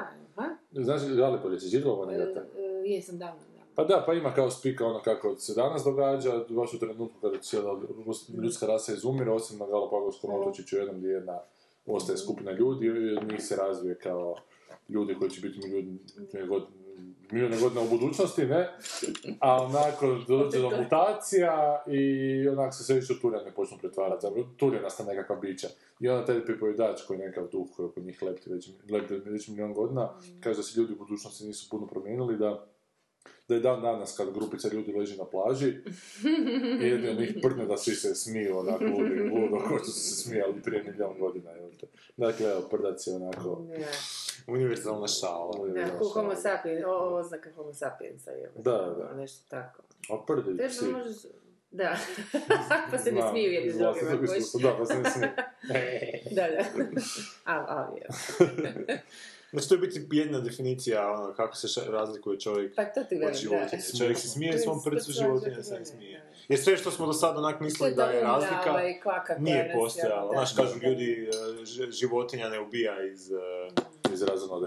Znaš Galipolje, si živjela Vonnegutta? Jesam davno. Pa da, pa ima kao spika ono kako se danas događa, baš u trenutku kada cijela ljudska rasa izumira, osim na Galapagoskom otočiću jednom gdje jedna ostaje skupina ljudi i od njih se razvije kao ljudi koji će biti milijune godina u budućnosti, ne? A onako dođe do mutacija i onako se sve više u Turjane počnu pretvarati. Turjana sta nekakva bića. I onda taj pripojedač koji je nekakav duh koji oko njih lepti već milijon godina, kaže da se ljudi u budućnosti nisu puno promijenili, da je dan danas kad grupica ljudi leži na plaži i jedni od njih prdne da svi se smiju onako ludo ko što su se smijali prije milijon godina. Dakle, evo, prdac je onako... Univerzalna šala. Homo sapiens, oznaka homo sapiensa je. Da. Nešto tako. A prdi psi. Da, pa se ne smiju jedni drugima. Da, pa se ne smiju. Da. Ali je. Znači, to je biti jedna definicija, ono, kako se razlikuje čovjek od životinja. Čovjek se smije svom prcu, životinja se ne smije. Jer sve što smo do sada onak mislili da je razlika, nije postojala. Znaš, kažu ljudi, životinja ne ubija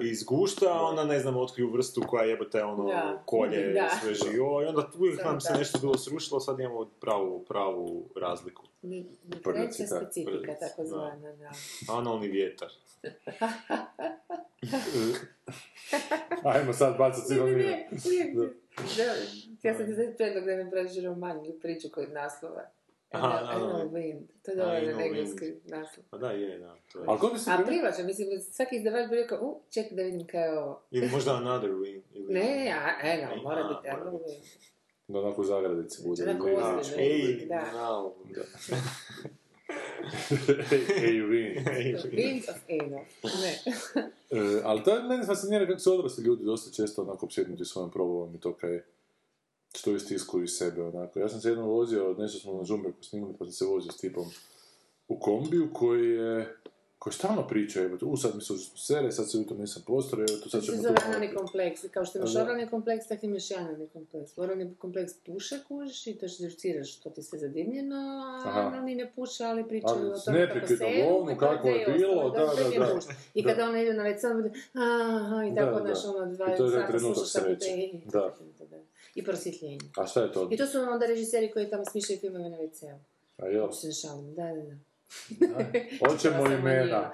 iz gušta, onda ne znam, otkriju vrstu koja jebate ono kolje sve živo. I onda tu nam se nešto bilo srušilo, sad imamo pravu razliku. Prdeca specifika, tako zvana, da. Analni vjetar. Ajmo sad bacati cijelomiju. Ne. Ja sam ti znači predlog da ne praviš roman ili priču kod naslova. Wind. To je dovoljno na engleskoj naslov. Pa da, je, da. A privlače, mislim, svaki izdavač bi rekao, čekaj da vidim kaj je ovo. Ili možda Another Wind. Ne, eno, mora biti Another Wind. Da onako u zagradici bude. Onako ozbiljno. Ej, da. Ej, Wind. Wind of Eno. Ali to je meni fascinira kako su odrasli ljudi dosta često onako opsjednuti svojom probom i to kaj je. Što istiskuju iz sebe, onako. Ja sam se jednom vozio, nešto smo na Žumberku snimali, pa sam se vozio s tipom u kombiju koji je stalno pričao, evo, sad mi se uđu sere, sad se u tom nisam postroje, evo, tu sad ćemo to... To se zove oralni kompleks, kao što imaš oralni kompleks, tako imaš i analni kompleks. Oralni kompleks puše, kužiš i to žirciraš što ti se zadimljeno, a analni ne puše, ali pričaju o tome kako se evo, kako je bilo, da. I kada ona ide na već samo, i tako odnaš ono, 2 sata slušaš tako te... I prosvjetljenje. A šta je to? I to su onda režiseri koji tamo smišljaju filmove na WC-u. A jel? Opšte šalim, da. Hoćemo imena.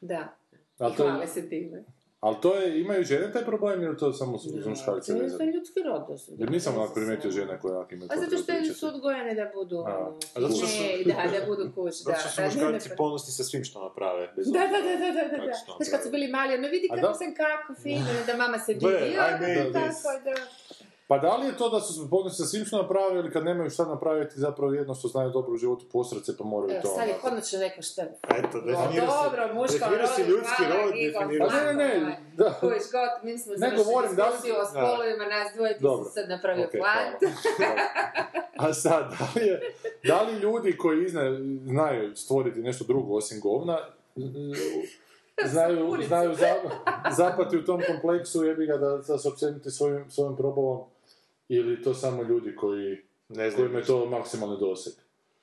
Da. I hvale se time. Ali to je, imaju žene taj problem ili to samo su muškarci vezani? To je ljudski rod da su. Jer nisam onako primetio žena koja imaju potrebu pričati. A zato što su odgojene da budu... da budu kuć. Zato što su muškarci ponosni sa svim što naprave. Da. Znaš kad su bili mali, ono vidi kako sam kako fino, da mama se vidi. Pa da li je to da su ponosni sa svim što naprave ili kad nemaju šta napraviti zapravo jedno što znaju dobro u životu posrce pa moraju to... Sad je konačno rekao šta... Eto, definira si ljudski rod, definira si... Ne, da. Kojiš god, mi smo završili diskusiju o spolovima, nas dvoje, ti si sad napravio plant. A sad, da li ljudi koji znaju stvoriti nešto drugo osim govna... Znaju zapati u tom kompleksu, jebi ga da se opsjednuti svojim probom, ili to samo ljudi kojima je to maksimalni doseg.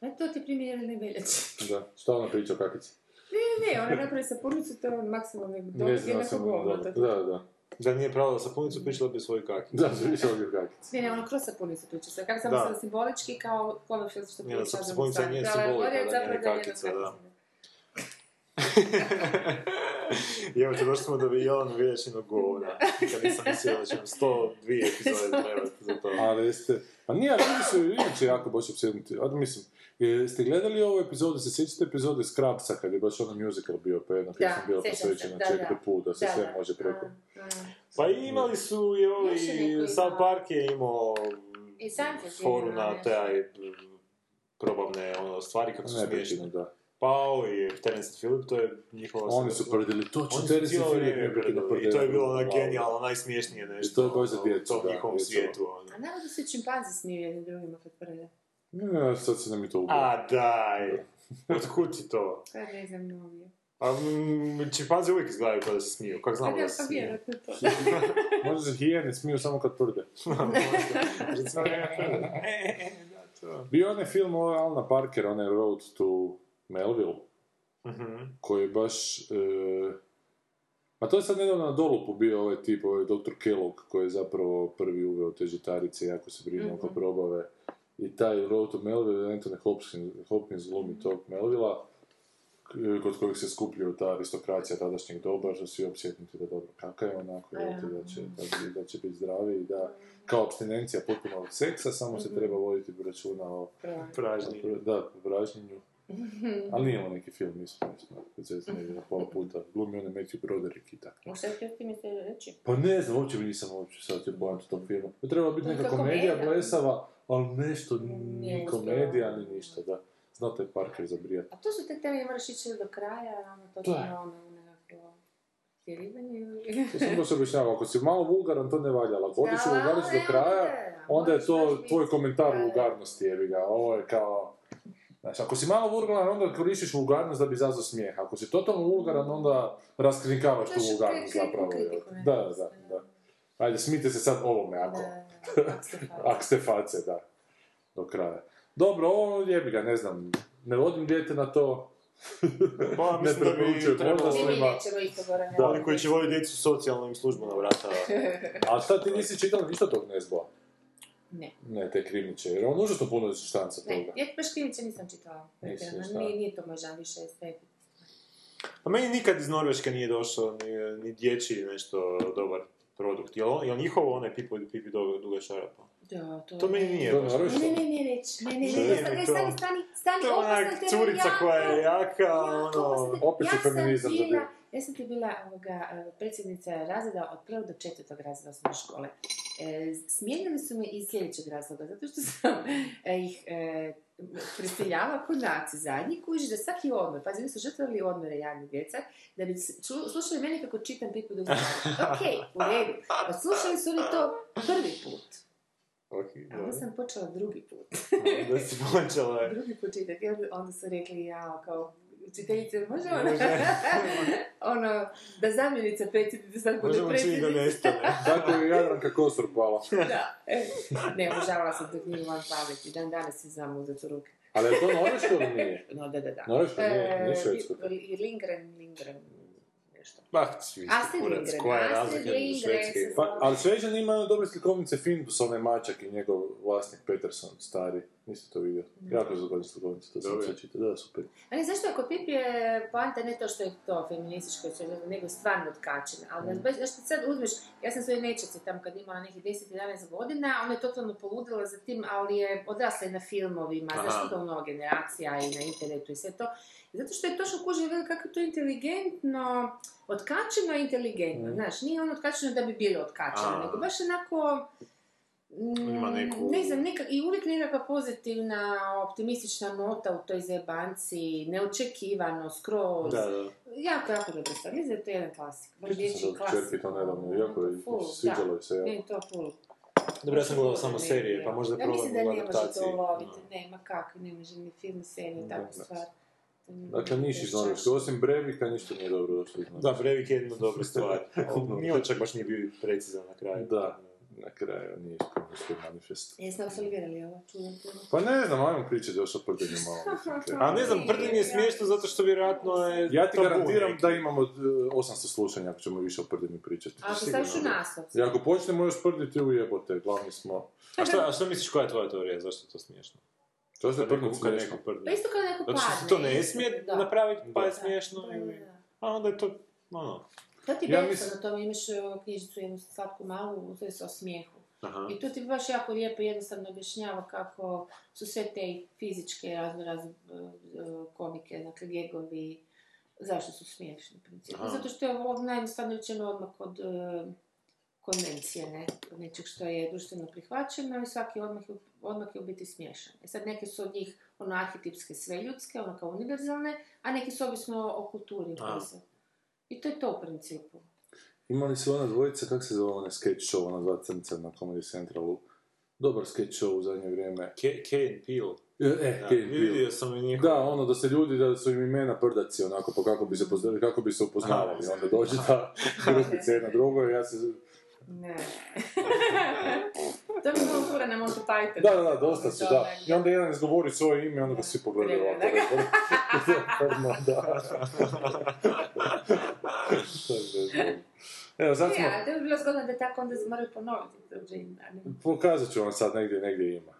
A to ti primjerili veljače. Da, što ona priča o kakici? Ne, ona napravi sapunicu, to je maksimalni doseg, jednako govno. Da. Da nije pravila sapunicu, pričala bi svoju kakicu. Da, pričala bi kakicu. Ne, ono kroz sapunicu priča se, kako sam mislila simbolički, kao Cloverfield što priča. Ne, sapunica nije simbolika, da nije kakica, da. Evo te, došli smo do Jelena Veljačinog govna. Kad nisam mislila da ćemo 102 epizode trebati za to. Ali ste... Pa nije, ali ljudi su inače jako baš opsjednuti. Ajde, mislim, ste gledali ovu epizodu, se sjećate epizode s Krabsa, kad je baš ono musical bio, pa jedna pjesma bila posvećena Check the Poo, da se sve može preko. Pa imali su i ovi... South Park je imao foru na taj probavne stvari kako su smiješne. Pa ovi, Terence i Philip, to je njihova... Oni su prdili, točno Terence i Philip je prdili. I to je bilo ono genijalno, najsmiješnije nešto. I to je baš za djecu, da. U tom njihovom svijetu. A naravno su čimpanzi sniju jednim drugima kad prde. Ne, sad se nam i to ubilo. A daj, otkud ti to? Kaj ne znam novije. A čimpanzi uvijek izgledaju kada se smiju, kako znamo da se smiju? Pa vjerojatno to. Možda se hijene smiju samo kad prde. Bio onaj film o Alana Parkera, onaj Road to... Melville, koji je baš... Ma to je sad nedavno na Dolupu bio ovaj tip, ovaj Dr. Kellogg, koji je zapravo prvi uveo te žitarice, jako se brinuo oko probave. I taj Road to Melville, Anthony Hopkins glumi tog Melvilla, kod kojeg se skupljaju ta aristokracija tadašnjeg doba, što svi opsjetnuti da dobro kaka je onako, da će biti zdravi i da... Kao abstinencija potpuno od seksa, samo se treba voditi računa o pražnjenju. Ali nije imao neki film, nisam ne vidio pola puta, glumio onaj Matthew Broderick i tako. Šta ti ti misli reći? Pa ne znam, uopće mi nisam uopće sad je bojam s tom filmom. To je trebala biti neka komedija blesava, ali nešto, ni komedija, ni ništa, da. Znao taj Parker zabrijati. A to su te teme, moraš ići do kraja, to ti je ono nekako... To sam baš objašnjavao, ako si malo vulgaran, to ne valjalo. Ako odiš u vulgarnost do kraja, onda je to tvoj komentar vulgarnosti, jebi ga. Ovo je kao... Znači, ako si malo vulgaran, onda koristiš vulgarnost da bi izazvao smijeh. Ako si totalno vulgaran, onda raskrinkavaš tu vulgarnost zapravo. Da. Ajde, smijte se sad ovome, ako. Ak ste face, da. Do kraja. Dobro, ovo jebi ga, ne znam. Ne vodim dijete na to. Pa, mislim da bi trebalo svima. Oni koji će voditi djecu socijalnim službama vrata. A šta, ti nisi čitala ništa tog Nezboa? Ne. Ne, te krimiće, jer on užasno puno štanca toga. Ne, ja baš krimiće nisam čitala. Nije to možda više estetika. A meni nikad iz Norveške nije došao ni dječji nešto dobar produkt. Jel njihovo onaj pipi duga šarapa? Da, to meni nije baš. Ne, stani, to je onak curica koja je jaka, ono, opet je feminizam zabila. Ja sam ti bila predsjednica razreda od 1. do 4. razreda osnovne škole. Smijenili su me iz sljedećeg razloga, zato što sam ih presiljava podaci zadnji, kužiš da svaki odmor, pazi, mi su žrtvali odmore javni djeca, da bi slušali meni kako čitam pipu do zadnje. Ok, u redu. Slušali su oni to prvi put. Okay, a onda sam počela drugi put. Onda si počela. Drugi put čitak. Onda su rekli, jao, kao, učiteljice, može ona? Ono, da zamjenica predsjednice sad bude predsjednice. Možemo čini da nestane. Tako je Jadranka Kosor pala. Da. Ne, užavala sam dok nije van pamet i dan danas si znam uzeti u ruke. Ali je to norveško ili nije? No, da. Norveško nije švedsko. Lindgren, nešto. Bah, sviški kurac, koja je razlika iz švedske. Ali Šveđani imaju dobre slikovnice Findus, onaj mačak i njegov vlasnik Peterson, stari. Niste to vidio. Jako je zagodnje slikovnice, to sam sve čitao. Da, super. Ali zašto ako Pipi je poanta ne to što je to feminističko, nego stvarno odkačena. Ali zašto sad uzmeš, ja sam svoje nečice tamo kad imala nekih 10-11 godina, ona je totalno poludila za tim, ali je odrasla i na filmovima, zašto to mnogo generacija i na internetu i sve to. Zato što je točno kužila kako je to inteligentno, odkačeno i inteligentno. Znaš, nije ono odkačeno da bi bilo odkačeno, nego baš onako... Ne znam, i uvijek nekakva pozitivna, optimistična nota u toj zebanci, neočekivano, skroz. Jako dobro sam, mislim da je to jedan klasik. Možda sam da čerki to nedavno, jako je sviđalo i se. Ne, to pulo. Dobro, ja sam gledala samo serije, pa možda probam u adaptaciji. Ne može to loviti, nema kako, ne može ni film, serije, tako stvar. Dakle, niš iz Norveške, osim Brevika ništa nije dobro došlo. Da, Brevik je jedna dobra stvar. Nije čak baš nije bio precizan na kraju. Na kraju nije što je manifest. Jesmo absolvirali ovo? Pa ne znam, ajmo pričati još o prdenju malo. A ne znam, prdenje je smiješno zato što vjerojatno je... Ja ti garantiram da imamo 800 slušanja ako ćemo više o prdenju pričati. A ako staviš u naslov. I ako počnemo još prditi u jebote, glavni smo... A što misliš koja je tvoja teorija, zašto je to smiješno? To se prdnut smiješno. Pa isto kao neko padne. Zato što to ne smije napraviti pa je smiješno ili... A onda je to... To ti beriš na tome, imaš knjižicu jednu slatku malu, to je o smijehu. I tu ti baš jako lijepo jednostavno objašnjava kako su sve te fizičke razno komike, dakle gegovi, zašto su smiješni. Zato što je ovo najjednostavno učeno odmah od konvencije, ne? Od nečeg što je društveno prihvaćeno i svaki odmah je u biti smiješan. Sad neke su od njih ono arhetipske, sve ljudske, ono kao univerzalne, a neki su ovisno o kulturi. I to je to u principu. Imali su ona dvojica, kak se zove ona sketch show, ona dva crnca na Comedy Centralu. Dobar sketch show u zadnje vrijeme. Kane Peele. Vidio sam i njihova. Da, ono da se ljudi, da su im imena prdaci, onako, pa kako bi se pozdravili, kako bi se upoznavali. Onda dođe ta grupica jedna druga i ja se... Ne. To mi smo utvore na Monty Python. Da, dosta su, da. I onda jedan izgovori svoje ime, onda ga svi pogledaju ovako. Evo, sad smo... Ja, to bi bilo zgodno da tako onda moraju ponoviti. Pokazat ću vam sad, negdje ima.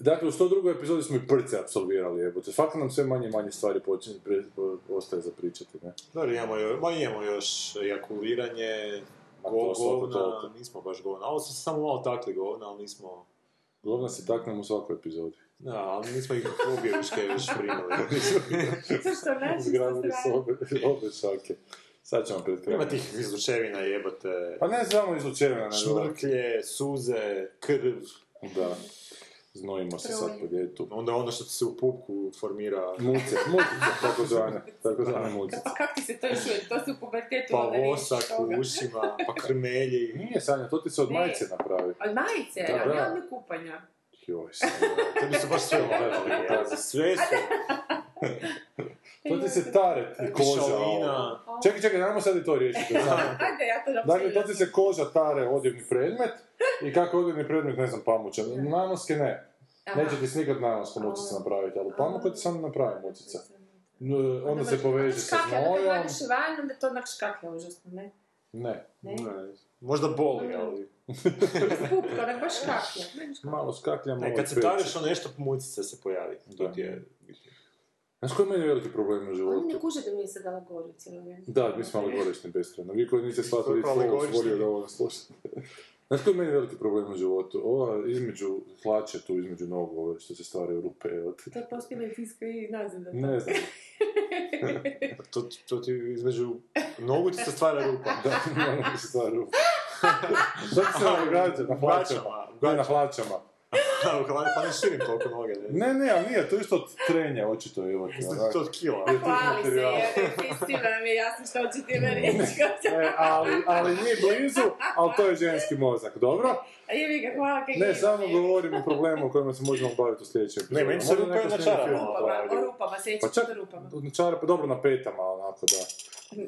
Dakle, u 102. epizodi smo i prce apsolvirali, jebote. Fakt nam sve manje stvari ostaje za pričati, ne? Dobro, imamo još ejakuliranje... Govna, nismo baš govna. Ovo smo se samo malo takli govna, ali nismo... Govna se taknemo u svakoj epizodi. Da, ali nismo ih objeviške još primali. Zašto naći se obe šake. Sad ćemo pred krajem. Ima tih izlučevina jebate. Pa ne samo izlučevina. Šmrklje, suze, krv. Da. Znojimo se sad po djetu. Onda ono što se u pupku formira... Mucica, tako zvane mucica. Kako ti se to išuje? To se u pubertetu... Pa vosak u ušima, pa krmelji. Nije, Sanja, to ti se od majice napravi. Od majice? A ne od nekupanja? Joj, Sanja, to mi su baš sve odgledali. Sve su... To ti se tare koža... Čekaj, najmo sad i to riješiti. Dakle, to ti se koža tare odjevni predmet. I kako odjevni predmet, ne znam, pamuća. Nanoske ne. Neće ti snikat nanosku mucicu napraviti, ali pamuka ti samo napravi mucica. Onda se poveže sa znojom. Onda nagiš van, onda to onak škaklja užasno, ne? Ne. Možda boli, ali... Skupno, onak baš škaklja. Malo škaklja, malo i preče. Kad se tareš o nešto, mucica se pojavi. To ti je... Znaš koji je meni veliki problem u životu? Ali ne kužete mi se da alegoriju cijelo vrijeme. Da, mi smo alegorični beskrajno. Vi koji niste shvatili slovo stvorio da ovo slušate. Znaš koji je meni veliki problem u životu? Ova između hlače tu, između nogu, ove što se stvaraju rupe. To je prosto medicinska i naziv da to. Ne znam. To ti između nogu ti se stvara rupa. Da, nogu se stvara rupa. Što ti se nagađa? Na hlačama. Ne, na hlačama. Pa ne širim toliko noge. Ne, ali nije, to je isto od trenja, očito je ovo. To od kila. Hvali se, istina nam je jasno što hoće ti me reći. Ali nije blizu, ali to je ženski mozak, dobro? Ne, samo govorim o problemu o kojima se možemo baviti u sljedećem epizodu. Ne, meni se rupa je na čarama. O rupama, sljedeći put o rupama. Dobro, na petama, onako da.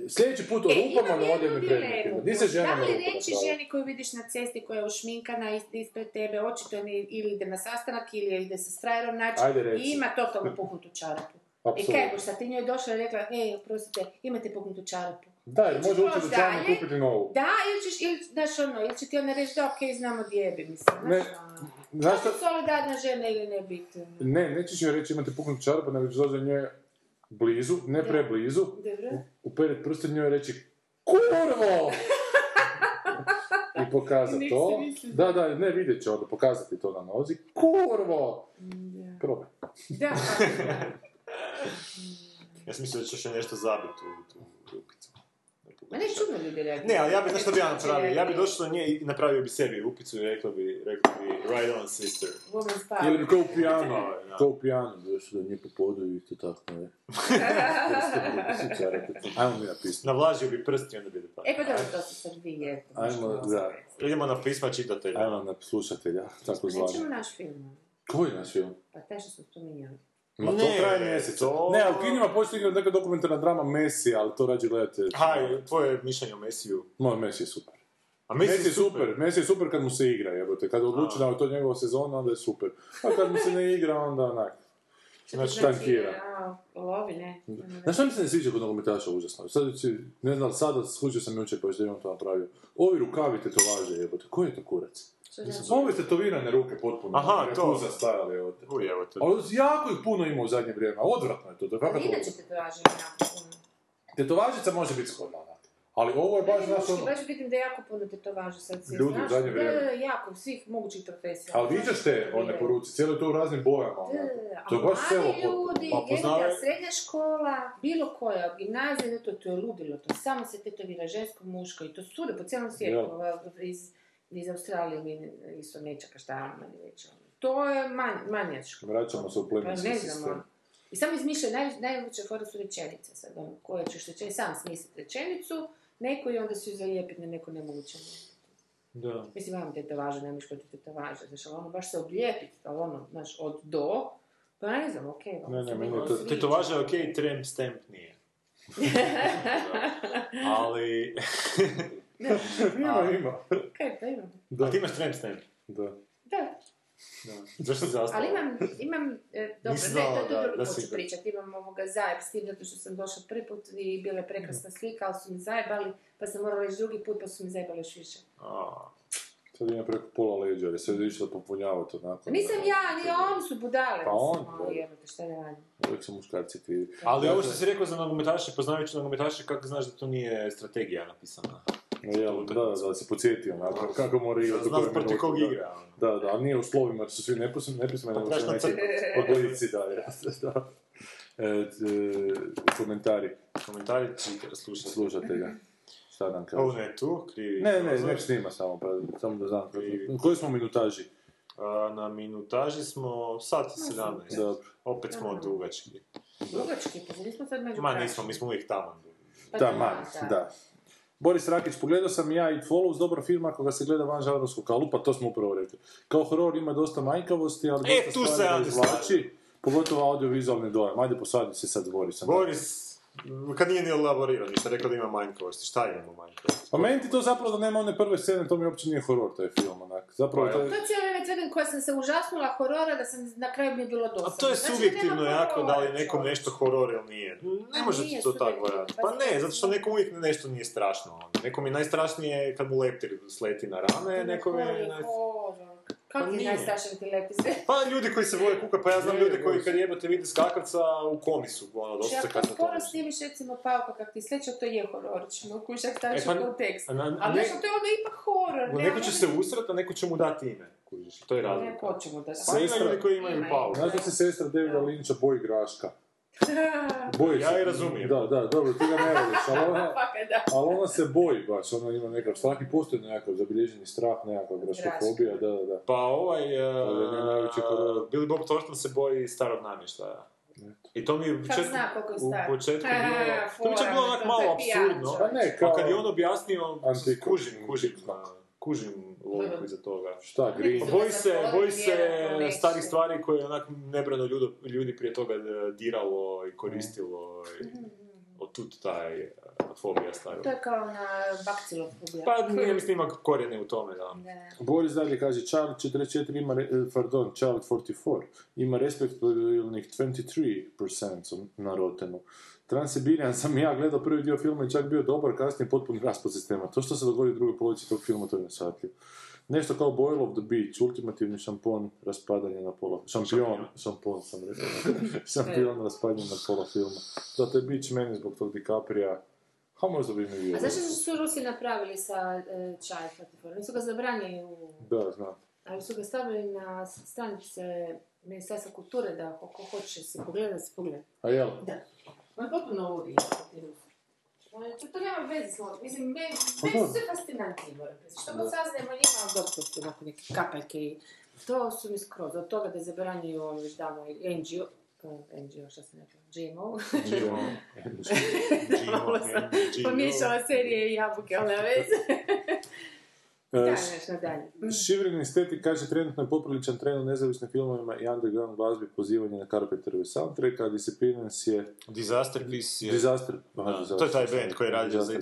Sljedeći put o rupama, ne odem i predmetima. Gdje se žena na rupu? Da li reći ženi koju vidiš na cesti, koja je ušminkana ispred tebe, očito ili ide na sastanak, ili ide sa frajerom naći, i ima totalno puknutu čarapu. I kaj boš, sad ti njoj došla i rekla, ej, oprostite, imate puknutu čarapu. Da, jer može ući do čarne i kupiti novu. Da, ili će ti ona reći da, okej, znamo gdje je, mislim, znaš ono. Znaš što? Solidarna žena ili ne biti. Ne, nećeš joj reći imate puknutu čarapu, nego ćeš doći njoj blizu, ne preblizu, uperi prste njoj reći, kurvo! I pokazat to. Da, ne vidjet će onda, pokazati to na nozi. Kurvo! Probaj. Da. Ja sam mislio da ćeš nešto zabiti u rupicu. Ma neš čudno ljudi reagirati. Ne, ali ja bih nešto bi ja napravio. Ja bih došao do nje i napravio bi sebi rupicu i rekla bi right on sister. Ili bi kao u pijanu. Kao u pijanu. Došao do nje po podu i to tako ne. Ajmo mi na pisma. Navlažio bi prst i onda bi da. E pa dobro, to su sad dvije. Ajmo, da. Idemo na pisma čitatelja. Ajmo na slušatelja, tako zvanje. Nećemo naš film. Koji naš film? Pa taj što smo spominjali. Ma to traje mjesec. Ne, ali kinima počne igrati neka dokumentarna drama Messi, ali to rađe gledate. Haj, tvoje mišljenje o Messiju? Moj, Messi je super. A Messi je super? Messi je super kad mu se igra, jebote. Kad odluči da je to njegova sezona, onda je super. A kad mu se ne igra, onda onak. Znači, tankira. Lovi, ne. Znaš što mi se ne sviđa kod nogometaša užasno? Sad, ne znam, sada slučio sam jučer, pa još da imam to napravio. Ovi rukavi tetovaže, jebote. Ko je to kurac? Ove tetovirane ruke potpuno. Aha, to. Kuza stajale od... Ali jako ih puno ima u zadnje vrijeme. Odvratno je to. Ali inače tetovaže jako puno. Tetovažica može biti shodna. Ali ovo je baš naš ono... Baš vidim da je jako puno tetovaža sad. Ljudi u zadnje vrijeme. Da, jako, svih mogućih profesija. Ali viđaš te one poruci, cijelo je to u raznim bojama. To je baš celo potpuno. Jedna srednja škola, bilo koja, gimnazija, to je ludilo. To samo se tetovira žensko, muško i to sude po cijelom svijetu. Iz Australije mi isto nečaka šta manje veća. To je manjačko. Vraćamo se u plemenski sistem. I samo izmišljaju, najveće fora su rečenice sad. Koja ćeš rečenicu, sam smisliti rečenicu, neko i onda ću zalijepiti na neko nemoguće. Da. Mislim, imam tetovaža, nemaš koji tetovaža, znaš, ali ono baš se oblijepiti, ali ono, znaš, od do, pa ne znam, okej. Ne, tetovaža je okej, tramp stamp nije. Ali... Ima. Kaj, pa imam. A ti imaš tramp stamp? Da. Zašto se zastavljamo? Ali imam, dobro, ne, to drugo hoću pričati, imam ovoga zajeb s tim, zato što sam došla prvi put i bila je prekrasna slika, ali su mi zajebali, pa sam morala ići drugi put, pa su mi zajebali još više. Sad ima preko pola leđa, ali sad vidiš da popunjava to nakon. Nisam ja, ni on su budale. Pa on, da. Uvijek su muškarci ti. Ali ovo što si rekao za nogometaše, poznajući nogometaše, kako znaš da to nije strategija napisana? Da, se podsjetio, kako mora igrati. Znaš proti kog igra. Da, ali nije u slovima, jer su svi nepismeni, nego su neki oblici, da. Komentari čitara, slušatelja. Šta nam kažeš? Ovo ne tu, krivi. Ne, nek snima samo, pa samo da znam. Koji smo minutaži? Na minutaži smo sati 17. Dobro. Opet smo dugački. Dugački, pa nismo sad među pravi. Ma nismo, mi smo uvijek taman. Da. Boris Rakić, pogledao sam ja It Follows, dobar film ako ga se gleda van žanrovskog kalupa, to smo upravo rekli. Kao horor ima dosta manjkavosti, ali dosta stvari da izvlači, pogotovo audio-vizualni dojam. Ajde, posvadi se sad Borisom. Boris, kad nije ni elaborirao ništa, rekao da ima manjkavosti, šta imamo manjkavosti? Pa meni ti to zapravo da nema one prve scene, to mi uopće nije horor, taj film, onak. Zapravo to je... To cijelo vreme tvrdim koja sam se užasnula horora, da sam na kraju mi je bilo dosadno. A to je subjektivno jako, da li nekom nešto horor ili nije. Ne možete to tako raditi. Pa ne, zato što nekom uvijek nešto nije strašno. Nekom je najstrašnije kad mu leptir sleti na rame, nekom je... Kako ti znaš strašan ti lepi sve? Pa ljudi koji se vole kuka, pa ja znam ljudi koji kad jebate vide skakavca u komisu. Ako sporo snimiš recimo Pauka kako ti sljedeća, to je hororično, kužak staviš u kontekst. Ali nešto to je onda ipak horor. Neko će se usrati, a neko će mu dati ime. Kužiš, to je razlika. Neko ćemo da sestra ljudi koji imaju Pauka. Znaš da se sestra Davida Linča boji Graška? Boji ja je razumijem. Da, da, dobro, ti ga ne radiš, ali ona, ali ona se boji baš, ona ima nekakav strah i postoji nekakav zabilježeni strah, nekakva graškofobija, da, da, da. Pa ovaj, Billy Bob Thornton se boji starog namještaja. I to mi je u početku bilo, to mi je bilo onak malo apsurdno, pa kad je on objasnio, kužim logiku iza toga. Šta, green? Boji se starih stvari koje je onak nebrano ljudi prije toga diralo i koristilo. Od tud taj fobija stavila. To je kao na bakcilofobija. Pa nije mi snima korijene u tome, da. Boris dalje kaže, Child 44 ima, pardon, Child 44 ima respektabilnih 23% na Rotenu. Transibirian sam ja gledao prvi dio filma i čak bio dobar, kasnije potpuni raspad sistema. To što se dogodi u drugoj polovici tog filma, to je neshvatljivo. Nešto kao Boil of the Beach, ultimativni šampon raspadanje na pola... Šampion sam rekao. Šampion raspadanje na pola filma. Zato je Beach meni zbog tog DiCaprija. Ha, možda bi mi vidio. A zašto su Rusi napravili sa Child platformom? Su ga zabranili u... Da, znam. Ali su ga stavili na stranice Ministarstva kulture da ako hoće si pogleda, si pogleda. A jel? Da. On je potpuno uvijek. To nema veze s mojom, mislim, bez sve fascinantni moram preziti. Što god saznajemo njima od doktorstva, nakon neke kapeljke i... To su mi skroz, od toga da zabranjuju ono već davno NGO, šta sam rekla, GMO. Da, malo sam pomiješala serije i jabuke, ali nema veze. Šivrin esteti kaže trenutno je popriličan trend u nezavisnim filmovima i underground glazbi pozivanje na Carpenterove soundtracka, Disappearance je... Disaster Piece. To je taj band koji je radio za It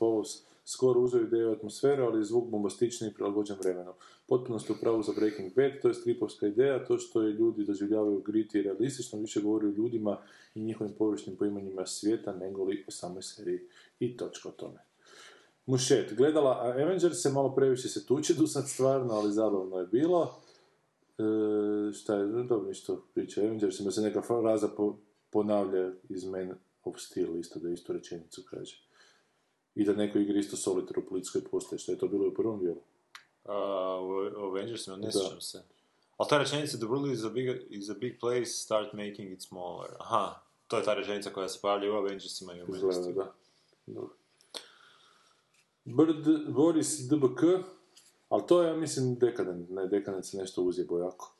Follows. Skoro uzeo ideju atmosfere, ali je zvuk bombastični i prilagođen vremenom. Potpuno ste upravo za Breaking Bad, to je stripovska ideja, to što je ljudi doživljavaju griti i realistično, više govori o ljudima i njihovim površnim poimanjima svijeta nego li o samoj seriji i točka o tome. Mušet, gledala Avengers se malo previše se tuče do sad stvarno, ali zabavno je bilo. Šta je, dobro ništo priča Avengers, ima se neka fraza ponavlja iz Man of Steel, isto da istu rečenicu kaže. I da neko igra isto solitaru u policijskoj postaji, što je to bilo u prvom dijelu. U Avengersima, ne sjećam se. Ali ta rečenica, the world is a big place, start making it smaller. Aha, to je ta rečenica koja se pojavlja u Avengersima i u Man of Steel. Da, dobro. Boris DBK, ali to je, mislim, dekadent, ne, dekadent se nešto uzjebo jako.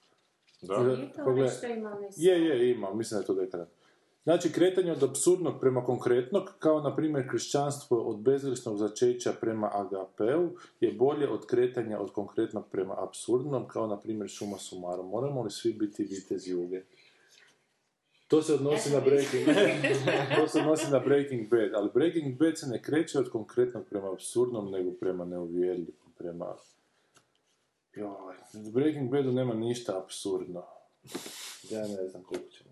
Da? Nije to nešto imao, mislim. Je, ima, mislim da je to dekadent. Znači, kretanje od absurdnog prema konkretnog, kao, na primjer, kršćanstvo od bezvrsnog začeća prema agapeu, je bolje od kretanja od konkretnog prema absurdnom, kao, na primjer, suma sumarom. Moramo li svi biti vitezi uge? To se odnosi na Breaking Bad, ali Breaking Bad se ne kreće od konkretnog prema absurdnom, nego prema neuvjerljivom, prema... Joj, u Breaking Badu nema ništa absurdno. Ja ne znam koliko ćemo.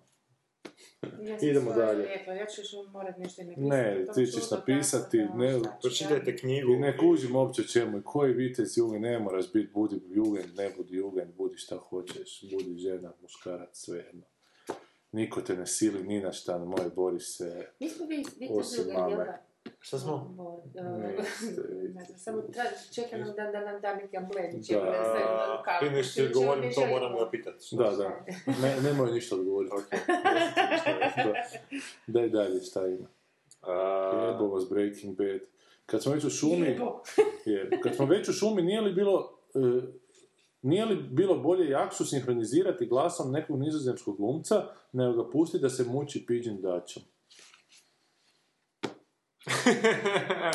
Idemo dalje. Ja ću još morat nešto i napisati. Ne, ti ćeš napisati, ne... Pročitajte knjigu. I ne kužim uopće čemu, koji vitez Jugend, ne moraš biti, budi Jugend, ne budi Jugend, budi šta hoćeš, budi žena, muškarac, svejedno. Niko te ne sili, ni na šta, moje bori se, osim mame. Šta smo? Samo čekam da nam da neki ambledić. Da, prije nešto ti odgovorim, to moramo ga pitati. Da, nemoj ništa odgovoriti. Daj dalje, šta ima? Jebo vas Breaking Bad. Kad smo već u šumi... Kad smo već u šumi, nije li bilo bolje jakšu sinhronizirati glasom nekog nizozemskog glumca, nego ga pusti da se muči piđim dačom?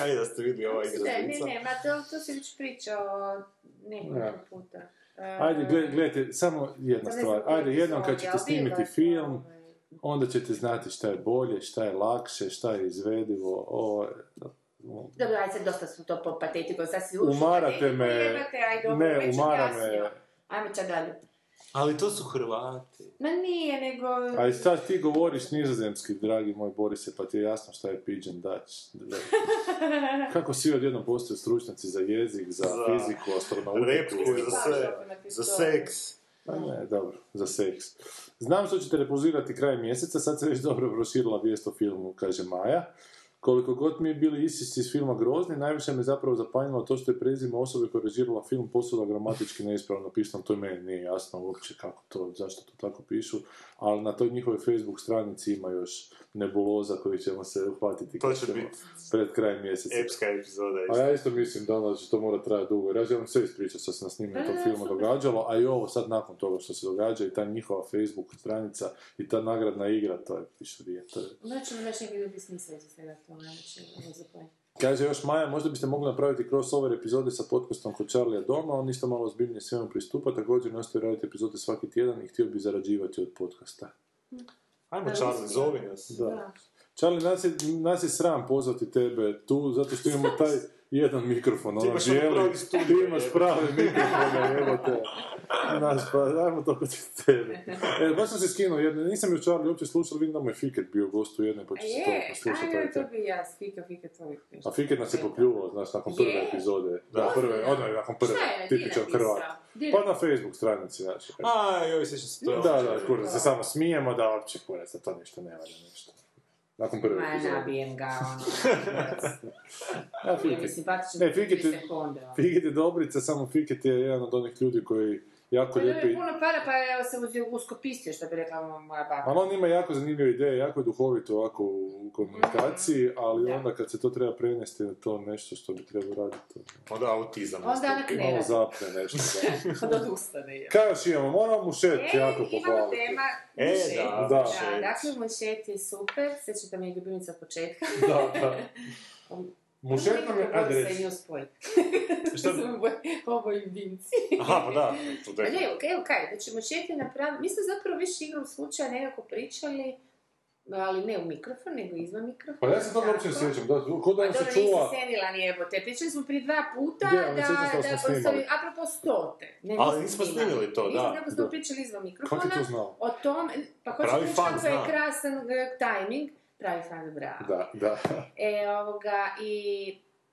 Ajde da ste vidjeli ova igra. Ne, to si već pričao nekog puta. Ajde, gledajte, samo jedna stvar. Ajde, jednom kad ćete snimiti film, onda ćete znati šta je bolje, šta je lakše, šta je izvedivo. Dobro, ajde sad dosta su to popatetikom, sad si uči. Umarate me, ne, umara me. Ajme čak dalje. Ali to su Hrvati. Ma nije, nego... Ali sad ti govoriš nizozemski, dragi moj Borise, pa ti je jasno šta je Pidgin Dutch. Kako svi odjednom postaju stručnjaci za jezik, za fiziku, astronautiku, za seks. Pa ne, dobro, za seks. Znam što ćete repozirati kraj mjeseca, sad se već dobro proširila vijest o filmu, kaže Maja. Koliko god mi je bili isisci iz filma grozni, najviše me zapravo zapanjilo to što je prezime osobe koja je režirala film posudila gramatički neispravno pisano. To meni nije jasno uopće kako to, zašto to tako pišu, ali na toj njihovoj Facebook stranici ima još nebuloza koji ćemo se uhvatiti pred krajem mjeseca. Epska epizoda. A ja isto mislim da će to mora trajati dugo. Ja želim sve ispričati što se na snimanju tog filma događalo, a i ovo sad nakon toga što se događa i ta njihova Facebook stranica i ta nagradna igra, to je pišurije. Kaže još Maja, možda biste mogli napraviti crossover epizode sa podcastom kod Charlija doma, on isto malo ozbiljnije svemu pristupa, također nastoji raditi epizode svaki tjedan i htio bi zarađivati od podcasta. Ajmo Charlie, zovi nas. Charlie, nas je sram pozvati tebe tu, zato što imamo taj jedan mikrofon, ono bijeli, ti imaš pravi mikrofon, evo te. Znaš, pa dajmo to kod tebe. Baš sam se skinuo jedne, nisam još Charlie uopće slušao, vidim da mu je Fiket bio gost u jedne, pa ću se to poslušati. Ajde, to bi ja, Fiket ovih nešto. A Fiket nas je popljuvao, znaš, nakon prve epizode. Da, prve, odmah, nakon prve, tipičan Hrvat. Pa na Facebook stranici, znaš. A, joj, sjećam se to. Da, kurac, se samo smijemo, da, uopće kurac, da to ništa ne valja, nešto. Nakon prve epizode. Ma, nabijem ga, ono. Fiket je dobrica, samo Fiket je jedan od onih ljudi koji jako lijepi... Ima puno para, pa je se uskopisio, što bi rekla moja baka. Ali on ima jako zanimljive ideje, jako je duhovito ovako u komunikaciji, ali onda kad se to treba prenesti na to nešto što bi trebalo raditi... Onda autizam. Onda onak ne. Malo zapne nešto. Onda odustane. Kaj još imamo? Moramo mušet jako pohvaliti. Imamo tema mušet. Da. Dakle, mušet je super. Sjećate mi je ljubimnica od početka. Da. Mušet nam je... Ajde reći. Šta bi? Oboj ljubimci. Aha, pa da. Evo kaj, znači mušet je napravljeno... Mi smo zapravo više igrom slučaja nekako pričali, ali ne u mikrofon, nego izvan mikrofona. Pa ja se toga uopće sjećam, da, kod da nam se čuva... Pa dobro, nisi senila nijebote, pričali smo prije 2 puta da postavi, apropo stote. Ali nismo snimili to, da. Nismo smo pričali izvan mikrofona. Kako ti to znao? O tom, pa hoće reći kako je krasan tajming. Pravi fan, bravo. Da.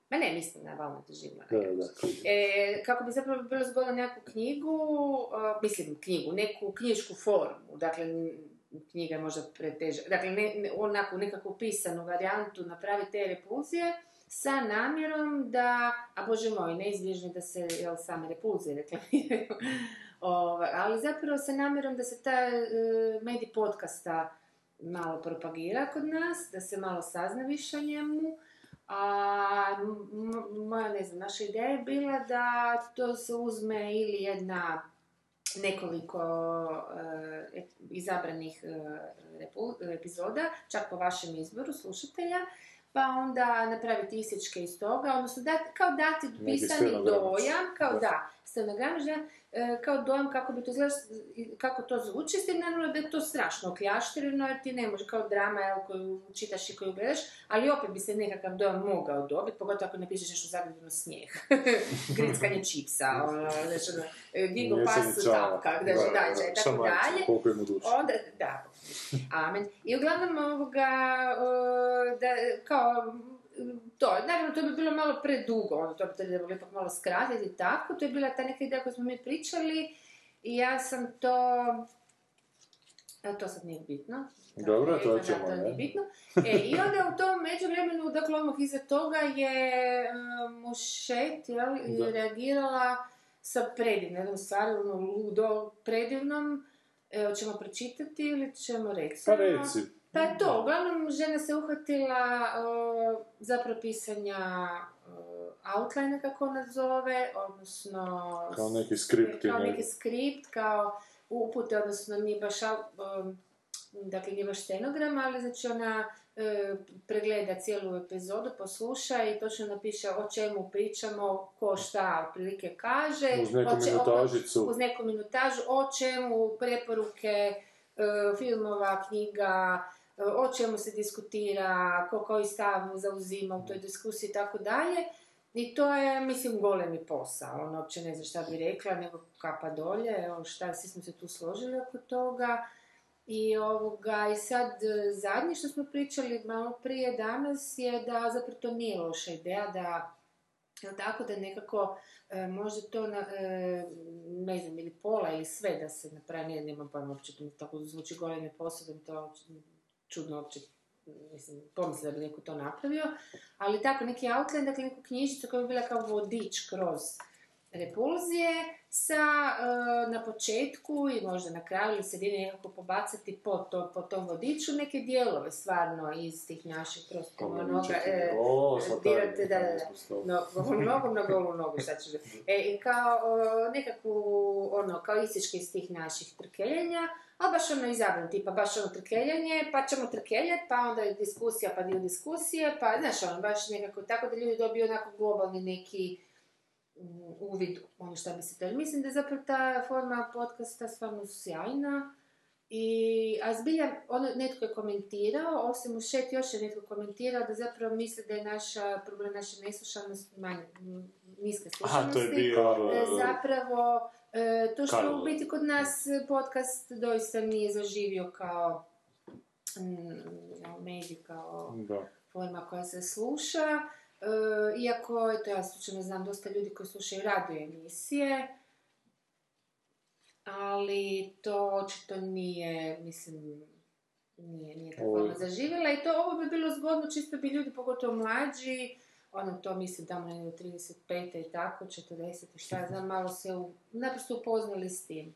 Ma ne, mislim na valno težima. Kako bi zapravo bilo zgodno neku knjigu, neku knjišku formu, dakle, knjiga je možda preteža, dakle, onako nekakvu pisanu varijantu napravi te repulzije sa namjerom da, a bože moj, neizbježno da se, same repulzije reklamiraju, ali zapravo sa namjerom da se ta medij podcasta malo propagira kod nas, da se malo sazna više o njemu, a moja, ne znam, naša ideja je bila da to se uzme ili jedna nekoliko izabranih epizoda, čak po vašem izboru slušatelja, pa onda napraviti isječke iz toga, odnosno kao dati pisani dojam, kao dojam kako bi to izgledalo, kako to zvuči, jer naravno da je to strašno okljaštereno, jer ti ne može, kao drama koju čitaš i koju gledaš, ali opet bi se nekakav dojam mogao dobiti, pogotovo ako napišeš nešto zagrebljeno snijeh, grickanje čipsa, gigo pas, tapka, tako dalje. Onda, da, amen. I uglavnom kao... To, naravno, to bi bilo malo predugo, to bi trebalo ipak malo skratiti i tako, to je bila ta neka ideja koju smo mi pričali i ja sam to... To sad nije bitno. Dobro, to ćemo, ne? I onda u tom međuvremenu, dakle, odmah iza toga je Mušet reagirala sa predivnom, jednom stvari, ludo predivnom. Hoćemo pročitati ili ćemo reći? Pa reci. Pa je to, uglavnom žena se uhvatila za propisanja outline-a, kako ona zove, odnosno... Kao neki skript. Kao neki skript, kao upute, odnosno nije baš, dakle, nije baš stenogram, ali znači ona pregleda cijelu epizodu, posluša i točno napiše o čemu pričamo, ko šta prilike kaže. Uz neku minutažicu. Uz neku minutažu, o čemu preporuke filmova, knjiga, o čemu se diskutira, koji stav zauzima u toj diskusiji i tako dalje. I to je, mislim, golemi posao. Ono, uopće ne znam šta bi rekla, nego kapa dolje. Evo, šta, svi smo se tu složili oko toga. I sad zadnje što smo pričali malo prije danas je da zapravo to nije loša ideja da, tako da nekako možda to, ne znam, ili pola ili sve da se napravi, nemam pojma uopće, tako zvuči golemi posao, da to čudno uopće, mislim, pomisli da bi neko to napravio, ali tako neki outline, dakle neku knjižicu koja bi bila kao vodič kroz repulzije sa na početku i možda na kraju ili sredini nekako pobacati po tom vodiču neke dijelove stvarno iz tih naših prosto monoga dirate mnogo šta ću i kao nekakvu ono kao ističke iz tih naših trkeljenja, ali baš ono izabran tipa baš ono trkeljanje, pa ćemo trkeljati, pa onda je diskusija, pa dio diskusije, pa znaš ono baš nekako tako da ljudi dobiju onako globalni neki uvid ono šta bi se to. Mislim da je zapravo ta forma podcasta stvarno sjajna. A zbilja, ono, netko je komentirao, osim u šet još je netko komentirao da zapravo misli da je problem naše neslušanosti, niske slušanosti. Zapravo, to što u biti kod nas podcast doista nije zaživio kao medij, kao forma koja se sluša. Iako, eto, ja slučajno znam dosta ljudi koji slušaju radio emisije, ali to očito nije, mislim, nije tako zaživjela i to ovo bi bilo zgodno, čisto bi ljudi, pogotovo mlađi, ono to mislim tamo negdje do 35. i tako, 40. i šta znam, malo se naprosto upoznali s tim.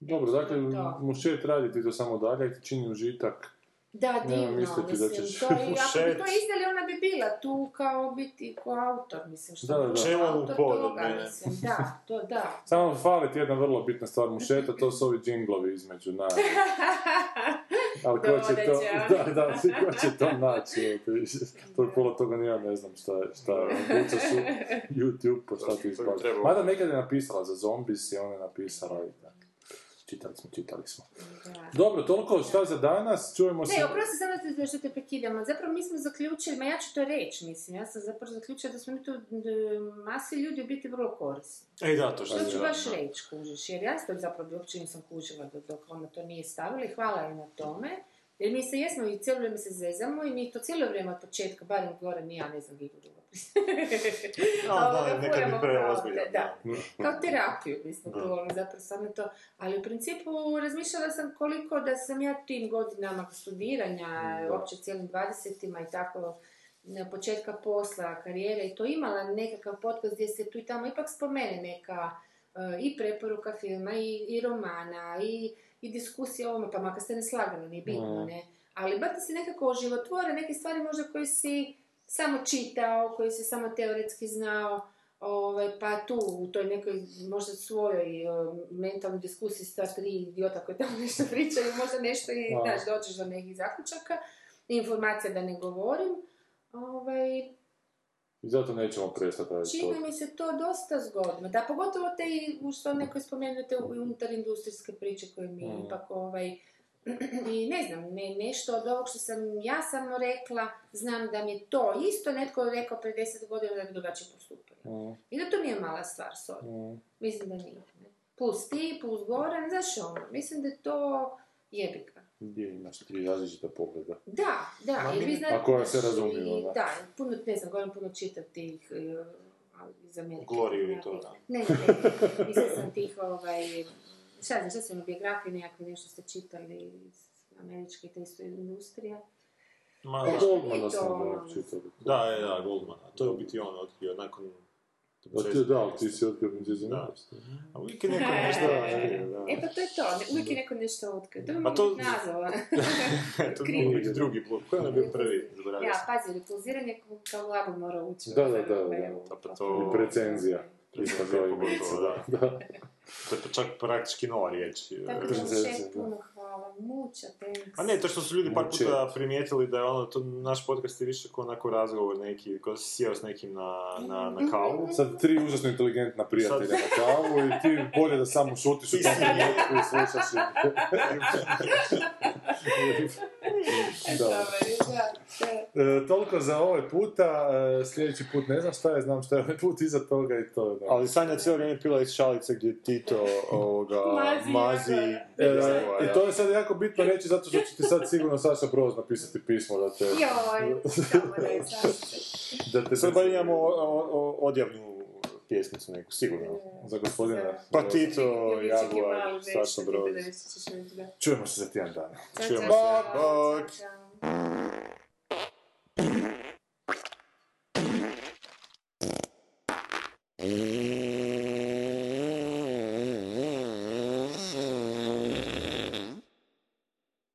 Dobro, dakle, možeš raditi to samo dalje, čini užitak. Da, divno, mislim, to je, ako bi to izdali, ona bi bila tu kao biti, kao autor, mislim, što da, je autor toga, mislim, da, to da. Samo fali ti jedna vrlo bitna stvar mušeta, to su ovi džinglovi između nas. Ali ko će to, da, ko će to naći, to je pola toga, ja ne znam šta je, buca su YouTube, po šta ti izbači. Mada nekad je napisala za zombis i ona je napisala i tako. Čitali smo. Da. Dobro, toliko šta za danas, čujemo se... Ne, oprosti samo što te prekidamo, zapravo mi smo zaključili, ma ja ću to reći, mislim, ja sam zapravo zaključila da smo mi tu masi ljudi biti vrlo korisni. Da, to što ću baš reći, kužiš, jer ja sam zapravo uopće nisam kužila dok ona to nije stavila i hvala joj na tome, jer mi se jesmo i cijelo vrijeme se zezamo i mi to cijelo vrijeme od početka, barem gore ni ja ne znam gdje drugo. Nekad mi preozbiljamo. Da, kao terapiju, mislim, zapravo samo to. Ali u principu razmišljala sam koliko da sam ja tim godinama studiranja, uopće cijelim 20-ima i tako, početka posla, karijere i to imala nekakav podcast gdje se tu i tamo ipak spomene neka i preporuka filma i romana i diskusija o ovome, pa makar ste ne slagano, nije bitno, ne. Ali bar da si nekako oživotvore neke stvari možda koje si samo čitao, koji si samo teoretski znao, pa tu u toj nekoj možda svojoj mentalnoj diskusiji sa tri idiota koji tamo nešto pričaju, možda nešto i znaš, dođeš do nekih zaključaka, informacija da ne govorim. I zato nećemo prestati raditi. Čini mi se to dosta zgodno. Da, pogotovo te i što neko spomenute unutar industrijske priče koje mi ipak i ne znam, nešto od ovog što sam ja samo rekla, znam da mi je to isto netko rekao pre 10 godina da bi drugačije postupio. I da to nije mala stvar, sorry. Mislim da nije. Plus ti, plus Goran, znaš ono, mislim da je to jebika. Gdje imaš 3 različita pogleda. Da, jer vi znate... A koja se razumijeva. Da, puno, ne znam, Goran puno čita tih... Gloriju i to, da. Ne, mislim sam tih šta su ono biografije nekakve, nešto ste čitali iz američke i te isto industrija? Goldmana sam dobro čitali. Da, Goldmana. To je u biti on otkrio nakon... Da, ti si otkrio benzizinost. Uvijek je neko nešto... Pa to je to, uvijek je neko nešto otkrio. To je mogu biti nazvala. To je mogu biti drugi blok. Koja je bio prvi? Ja, pazi, repulziranje kao glavu mora ući. Da. I precenzija. To je čak praktički nova riječ. Tako da mušet puno hvala, muča, thanks. A ne, to što su ljudi par puta primijetili da je ono, to naš podcast je više kao onako razgovor neki, kao si sjeo s nekim na kavu. Sad 3 užasno inteligentna prijatelja na kavu i ti bolje da samo šutiš u tom trenutku i slušaš. Toliko za ovaj puta, sljedeći put ne znam šta je, znam šta je ovaj put iza toga i to je. Da. Ali Sanja cijelo vrijeme pila iz šalice gdje Tito mazi. I to je sad jako bitno reći zato što će ti sad sigurno Saša Broz napisati pismo da te... da te sad imamo odjavnu pjesmicu neku, sigurno. Za gospodina. Pa Tito, Jaguar, Saša Broz. Čujemo se za tjedan dana. Čujemo se. Bok, bok.